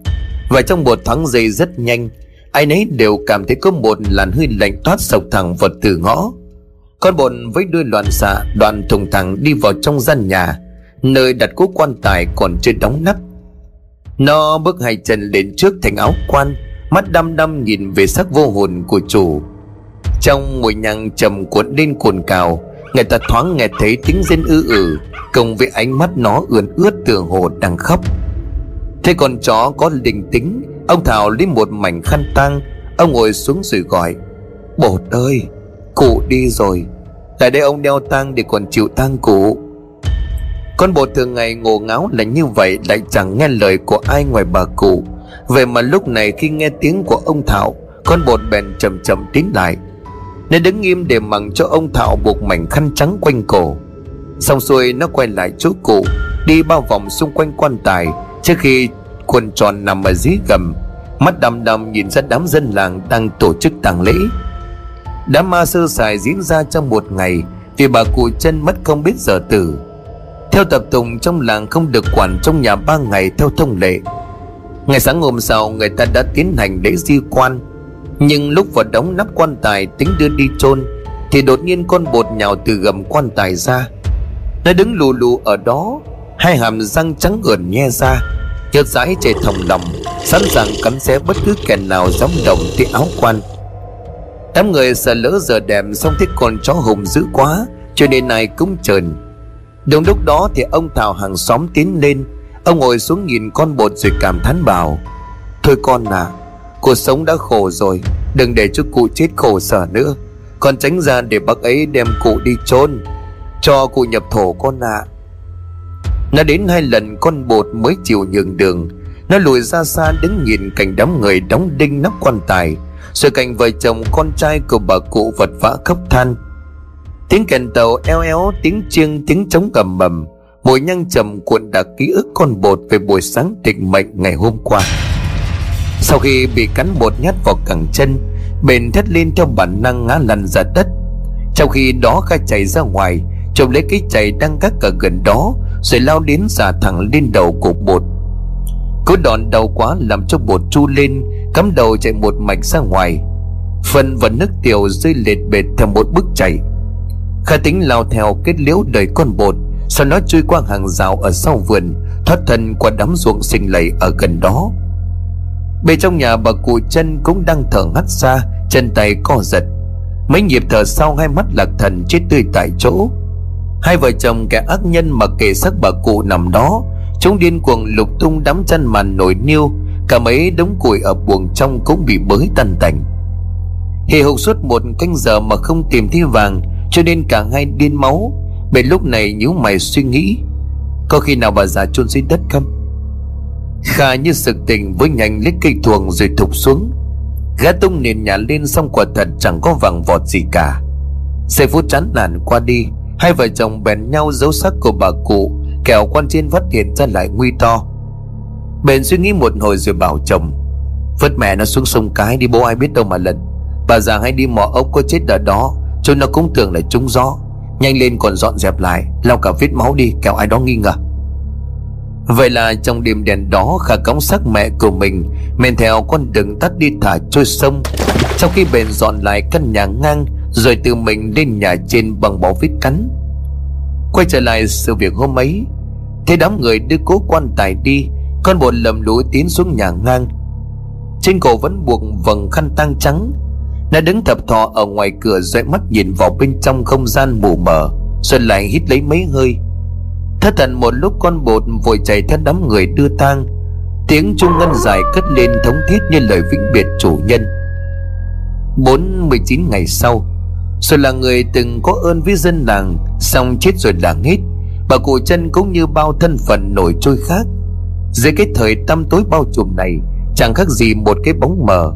và trong một thoáng giây rất nhanh, ai nấy đều cảm thấy có một làn hơi lạnh toát sộc thẳng vật từ ngõ. Con bồn với đuôi loạn xạ đoạn thùng thẳng đi vào trong gian nhà, nơi đặt cố quan tài còn chưa đóng nắp. Nó bước hai chân lên trước thành áo quan, mắt đăm đăm nhìn về xác vô hồn của chủ. Trong mùi nhang trầm cuốn lên cồn cào, người ta thoáng nghe thấy tiếng rên ư ử, cùng với ánh mắt nó ươn ướt tựa hồ đang khóc. Thấy con chó có linh tính, ông Thảo lấy một mảnh khăn tang, ông ngồi xuống rồi gọi: "Bột ơi, cụ đi rồi, tại đây ông đeo tang để còn chịu tang cụ." Con Bột thường ngày ngổ ngáo là như vậy, lại chẳng nghe lời của ai ngoài bà cụ. Vậy mà lúc này khi nghe tiếng của ông Thảo, con Bột bèn chậm chậm tiến lại. Nó đứng im để mặc cho ông Thảo buộc mảnh khăn trắng quanh cổ. Xong xuôi nó quay lại chỗ cụ, đi bao vòng xung quanh quan tài trước khi quần tròn nằm ở dưới gầm, mắt đăm đăm nhìn ra đám dân làng đang tổ chức tang lễ. Đám ma sơ sài diễn ra trong một ngày vì bà cụ chân mất không biết giờ tử. Theo tập tục trong làng không được quản trong nhà ba ngày theo thông lệ. Ngày sáng hôm sau người ta đã tiến hành lễ di quan, nhưng lúc vào đóng nắp quan tài tính đưa đi chôn thì đột nhiên con Bột nhào từ gầm quan tài ra. Nó đứng lù lù ở đó, hai hàm răng trắng ườn nhe ra, chợt rãi chảy thòng lòng, sẵn sàng cắn xé bất cứ kẻ nào dám động tới áo quan. Đám người sợ lỡ giờ đẹp, xong thích con chó hùng dữ quá cho nên ai cũng trờn. Đúng lúc đó thì ông Thảo hàng xóm tiến lên. Ông ngồi xuống nhìn con Bột rồi cảm thán bảo: "Thôi con à, cuộc sống đã khổ rồi, đừng để cho cụ chết khổ sở nữa. Con tránh ra để bác ấy đem cụ đi chôn, cho cụ nhập thổ con ạ." Nó đến hai lần con Bột mới chịu nhường đường. Nó lùi ra xa đứng nhìn cảnh đám người đóng đinh nắp quan tài, rồi cảnh vợ chồng con trai của bà cụ vật vã khóc than. Tiếng kèn tàu eo éo, tiếng chiêng, tiếng trống cầm mầm, mùi nhang trầm cuộn đặc ký ức con Bột về buổi sáng tịch mệnh ngày hôm qua. Sau khi bị cắn bột nhát vào cẳng chân, bền thét lên theo bản năng ngã lăn ra đất. Trong khi đó Khai chạy ra ngoài, chụp lấy cái chày đang gác ở gần đó, rồi lao đến xả thẳng lên đầu của Bột. Cú đòn đau quá làm cho Bột tru lên, cắm đầu chạy một mạch ra ngoài. Phân và nước tiểu rơi lệt bệt theo một bức chày. Khai tính lao theo kết liễu đời con Bột, sau đó chui qua hàng rào ở sau vườn, thoát thân qua đám ruộng xình lầy ở gần đó. Bên trong nhà bà cụ chân cũng đang thở hắt ra, chân tay co giật. Mấy nhịp thở sau hai mắt lạc thần chết tươi tại chỗ. Hai vợ chồng kẻ ác nhân mà kề xác bà cụ nằm đó, chúng điên cuồng lục tung đám chăn màn nổi niêu, cả mấy đống củi ở buồng trong cũng bị bới tan tành. Hì hục suốt một canh giờ mà không tìm thấy vàng, cho nên cả hai điên máu. Bên lúc này nhíu mày suy nghĩ, có khi nào bà già chôn dưới đất không? Kha như sực tỉnh với nhanh lấy cây thuồng rồi thụp xuống. Gã tung nền nhà lên xong quả thật chẳng có vàng vọt gì cả. Giây phút chán nản qua đi, hai vợ chồng bèn nhau giấu xác của bà cụ, kẻo quan trên phát hiện ra lại nguy to. Bèn suy nghĩ một hồi rồi bảo chồng: "Vứt mẹ nó xuống sông cái đi, bố ai biết đâu mà lần. Bà già hay đi mò ốc có chết ở đó, cho nó cũng tưởng là trúng gió. Nhanh lên còn dọn dẹp lại, lau cả vết máu đi, kẻo ai đó nghi ngờ." Vậy là trong đêm đèn đó, Khả cõng xác mẹ của mình men theo con đường tắt đi thả trôi sông. Trong khi bèn dọn lại căn nhà ngang, rồi tự mình lên nhà trên bằng bó vít cắn. Quay trở lại sự việc hôm ấy, thấy đám người đưa cố quan tài đi, con Bột lầm lũi tiến xuống nhà ngang. Trên cổ vẫn buộc vầng khăn tang trắng. Nó đứng thập thò ở ngoài cửa, dõi mắt nhìn vào bên trong không gian mù mờ, rồi lại hít lấy mấy hơi. Thất thần một lúc, con Bột vội chạy theo đám người đưa tang. Tiếng chuông ngân dài cất lên thống thiết như lời vĩnh biệt chủ nhân. Bốn mươi chín ngày sau, rồi là người từng có ơn với dân làng, xong chết rồi là hết. Bà cụ chân cũng như bao thân phận nổi trôi khác. Dưới cái thời tăm tối bao trùm này, chẳng khác gì một cái bóng mờ.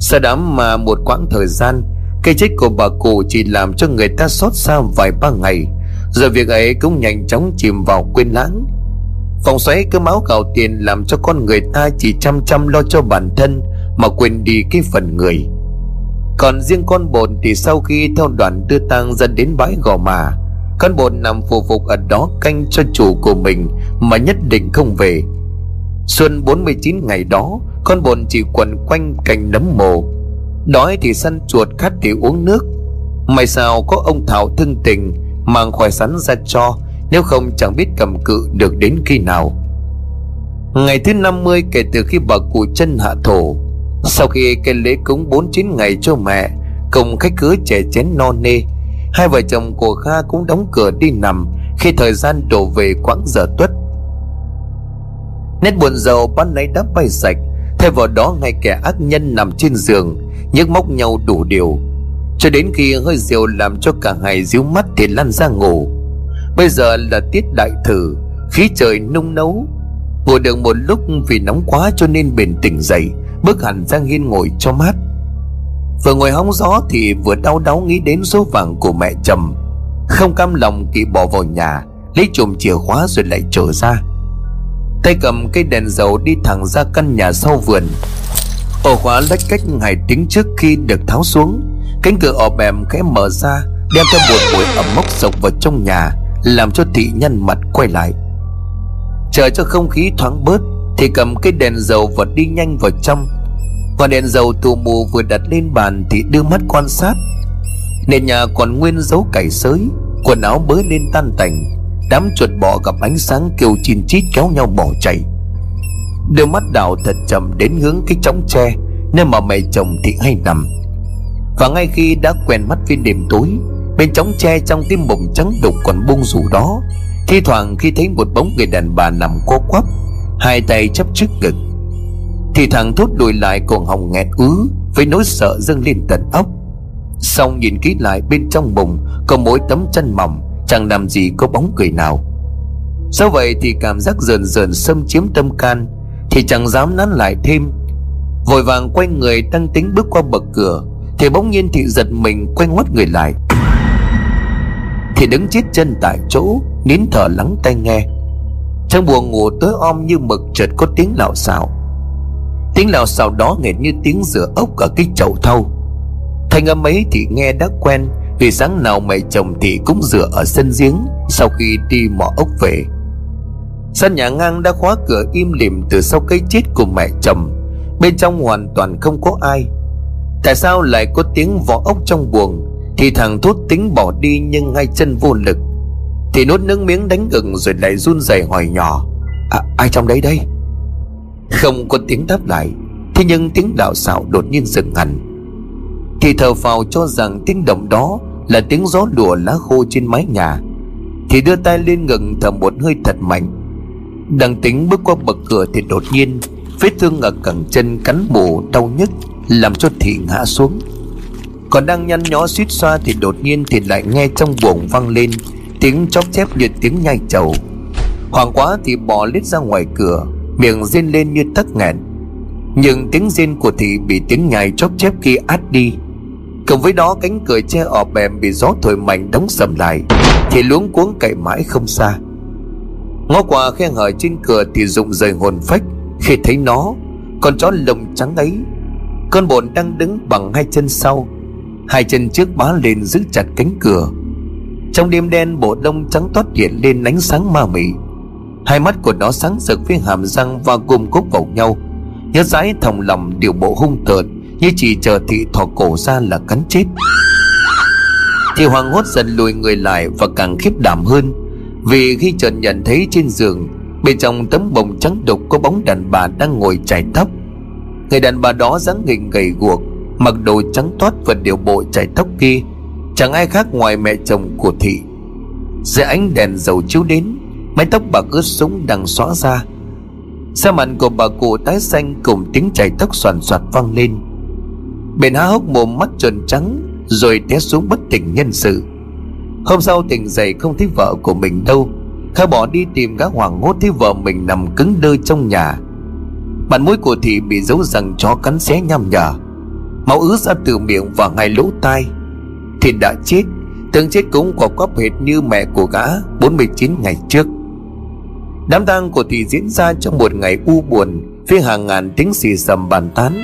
Sau đó mà một quãng thời gian, cái chết của bà cụ chỉ làm cho người ta xót xa vài ba ngày, rồi việc ấy cũng nhanh chóng chìm vào quên lãng. Vòng xoáy cơm áo gạo tiền làm cho con người ta chỉ chăm chăm lo cho bản thân mà quên đi cái phần người. Còn riêng con Bột thì sau khi theo đoàn đưa tang dân đến bãi Gò Mà, con Bột nằm phù phục ở đó canh cho chủ của mình mà nhất định không về. Xuân bốn mươi chín ngày đó, con Bột chỉ quẩn quanh cành nấm mồ, đói thì săn chuột, khát thì uống nước. May sao có ông Thảo thương tình mang khoai sắn ra cho, nếu không chẳng biết cầm cự được đến khi nào. ngày thứ năm mươi kể từ khi bà cụ chân hạ thổ. Sau khi cái lễ cúng bốn mươi chín ngày cho mẹ, cùng khách khứa trẻ chén no nê, hai vợ chồng của Kha cũng đóng cửa đi nằm khi thời gian đổ về quãng giờ tuất. Nét buồn rầu ban nãy đã bay sạch, thay vào đó ngay kẻ ác nhân nằm trên giường nhức móc nhau đủ điều, cho đến khi hơi rượu làm cho cả ngày díu mắt thì lăn ra ngủ. Bây giờ là tiết đại thử, khí trời nung nấu. Ngồi được một lúc vì nóng quá cho nên bền tỉnh dậy, bước hẳn ra hiên ngồi cho mát. Vừa ngồi hóng gió thì vừa đau đáu nghĩ đến số vàng của mẹ chồng. Không cam lòng Kỳ bỏ vào nhà, lấy chùm chìa khóa rồi lại trở ra, tay cầm cây đèn dầu đi thẳng ra căn nhà sau vườn. Ổ khóa lách cách hai tiếng trước khi được tháo xuống, cánh cửa ọp ẹp khẽ mở ra, đem theo một mùi ẩm mốc sộc vào trong nhà, làm cho Thị nhăn mặt quay lại. Chờ cho không khí thoáng bớt, Thị cầm cây đèn dầu và đi nhanh vào trong. Còn đèn dầu tù mù vừa đặt lên bàn thì đưa mắt quan sát. Nền nhà còn nguyên dấu cày xới, quần áo bới lên tan tành, đám chuột bọ gặp ánh sáng kêu chin chít kéo nhau bỏ chạy. Đôi mắt đảo thật chậm đến hướng cái chõng tre nơi mà mẹ chồng Thị hay nằm. Và ngay khi đã quen mắt với đêm tối, bên chõng tre trong cái mộng trắng đục còn buông rủ đó, thi thoảng khi thấy một bóng người đàn bà nằm co quắp, hai tay chắp trước ngực, thì thằng thốt lùi lại, còn họng nghẹt ứ với nỗi sợ dâng lên tận óc. Xong nhìn kỹ lại, bên trong mùng có mỗi tấm chăn mỏng, chẳng làm gì có bóng người nào. Sau vậy thì cảm giác dần dần xâm chiếm tâm can, thì chẳng dám nán lại thêm, vội vàng quay người đang tính bước qua bậc cửa thì bỗng nhiên Thị giật mình quay ngoắt người lại. Thì đứng chết chân tại chỗ, nín thở lắng tai nghe. Trong buồng ngủ tối om như mực chợt có tiếng lạo xạo. Tiếng lạo xạo đó nghe như tiếng rửa ốc ở cái chậu thau. Thanh âm ấy Thị nghe đã quen, vì sáng nào mẹ chồng Thị cũng rửa ở sân giếng sau khi đi mò ốc về. Sân nhà ngang đã khóa cửa im lìm từ sau cái chết của mẹ chồng, bên trong hoàn toàn không có ai. Tại sao lại có tiếng vò ốc trong buồng? Thì thằng thốt tính bỏ đi nhưng hai chân vô lực, thì nuốt nước miếng đánh gừng rồi lại run rẩy hỏi nhỏ: à, ai trong đấy đây? Không có tiếng đáp lại. Thế nhưng tiếng lạo xạo đột nhiên dừng hẳn. Thì thở phào cho rằng tiếng động đó là tiếng gió lùa lá khô trên mái nhà. Thì đưa tay lên ngực thở một hơi thật mạnh. Đang tính bước qua bậc cửa thì đột nhiên vết thương ở cẳng chân cắn mù đau nhức, làm cho Thị ngã xuống. Còn đang nhăn nhó suýt xoa thì đột nhiên Thị lại nghe trong buồng vang lên tiếng chóp chép như tiếng nhai trầu. Hoảng quá thì bò lết ra ngoài cửa, miệng rên lên như tắc nghẹn. Nhưng tiếng rên của Thị bị tiếng nhai chóp chép kia át đi. Cùng với đó cánh cửa che ọp ẹp bị gió thổi mạnh đóng sầm lại. Thị luống cuống cậy mãi không xa, ngó qua khe hở trên cửa thì rụng rời hồn phách khi thấy nó, con chó lông trắng ấy. Con bồn đang đứng bằng hai chân sau, hai chân trước bá lên giữ chặt cánh cửa. Trong đêm đen, bộ lông trắng toát hiện lên ánh sáng ma mị. Hai mắt của nó sáng rực với hàm răng và gồm cốc vào nhau, nhớ dãi thòng lòng điều bộ hung tợn, như chỉ chờ Thị thò cổ ra là cắn chết. Thì hoảng hốt dần lùi người lại và càng khiếp đảm hơn vì khi chợt nhận thấy trên giường, bên trong tấm bồng trắng đục có bóng đàn bà đang ngồi chải tóc. Người đàn bà đó dáng hình gầy guộc, mặc đồ trắng toát và điều bộ chải tóc kia chẳng ai khác ngoài mẹ chồng của Thị. Dưới ánh đèn dầu chiếu đến, mái tóc bà ướt sũng đang xõa ra, da mặt của bà cụ tái xanh cùng tiếng chải tóc xoàn xoạt vang lên. Bèn há hốc mồm, mắt tròn trắng rồi té xuống bất tỉnh nhân sự. Hôm sau tỉnh dậy không thấy vợ của mình đâu, Kha bỏ đi tìm gã hoảng hốt thấy vợ mình nằm cứng đơ trong nhà. Mặt mũi của Thị bị dấu răng chó cắn xé nham nhở, máu ứ ra từ miệng và hai lỗ tai. Thì đã chết, tướng chết cũng có cóp hệt như mẹ của gã bốn mươi chín ngày trước. Đám tang của Thị diễn ra trong một ngày u buồn với hàng ngàn tiếng xì xầm bàn tán.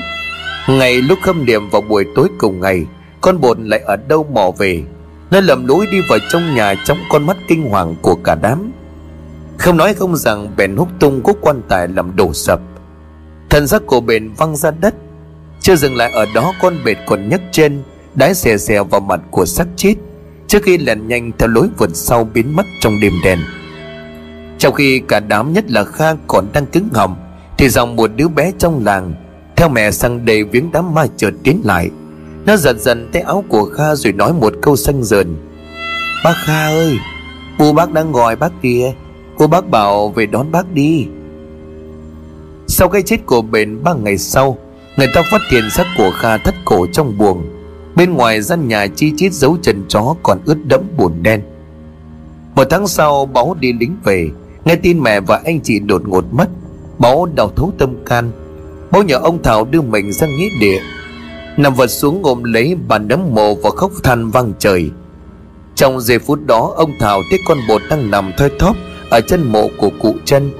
Ngày lúc khâm niệm vào buổi tối cùng ngày, con bồn lại ở đâu mò về, nó lầm lũi đi vào trong nhà trong con mắt kinh hoàng của cả đám. Không nói không rằng bèn húc tung khúc quan tài làm đổ sập, thân xác của bền văng ra đất. Chưa dừng lại ở đó, con bệt còn nhấc chân đái xè xè vào mặt của xác chết trước khi lẻn nhanh theo lối vườn sau biến mất trong đêm đen. Trong khi cả đám, nhất là Khang, còn đang cứng họng thì dòng một đứa bé trong làng theo mẹ sang đầy viếng đám ma chợt tiến lại. Nó giật dần tay áo của Kha rồi nói một câu xanh rờn: "Bác Kha ơi, cô bác đang gọi bác kìa. Cô bác bảo về đón bác đi." Sau cái chết của Bền, ba ngày sau, người ta phát hiện xác của Kha thắt cổ trong buồng. Bên ngoài gian nhà chi chít dấu chân chó còn ướt đẫm bùn đen. Một tháng sau, Báu đi lính về, nghe tin mẹ và anh chị đột ngột mất. Báu đau thấu tâm can. Báu nhờ ông Thảo đưa mình ra nghĩa địa, nằm vật xuống ôm lấy bàn đấm mồ và khóc than vang trời. Trong giây phút đó, ông Thảo thấy con bột đang nằm thoi thóp ở chân mộ của cụ Trân.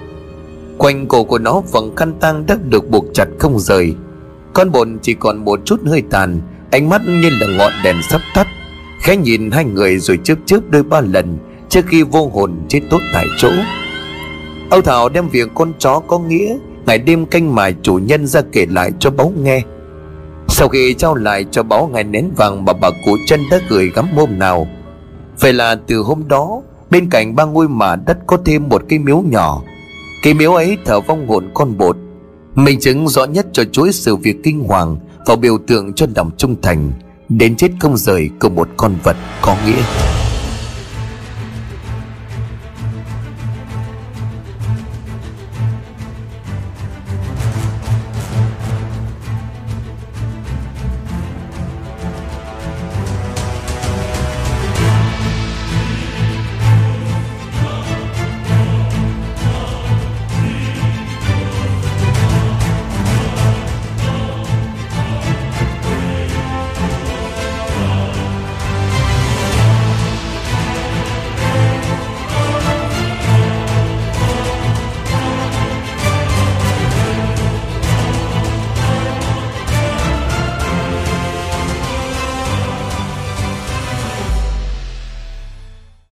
Quanh cổ của nó vòng khăn tang đã được buộc chặt không rời. Con bột chỉ còn một chút hơi tàn, ánh mắt như là ngọn đèn sắp tắt, khẽ nhìn hai người rồi chớp chớp đôi ba lần trước khi vô hồn chết tốt tại chỗ. Ông Thảo đem việc con chó có nghĩa ngày đêm canh mài chủ nhân ra kể lại cho Báu nghe. Sau khi trao lại cho Báu ngài nén vàng mà bà cụ Trân đã gửi gắm hôm nào, vậy là từ hôm đó, bên cạnh ba ngôi mả đất có thêm một cái miếu nhỏ. Cái miếu ấy thờ vong hồn con bột, minh chứng rõ nhất cho chuỗi sự việc kinh hoàng và biểu tượng cho lòng trung thành đến chết không rời của một con vật có nghĩa.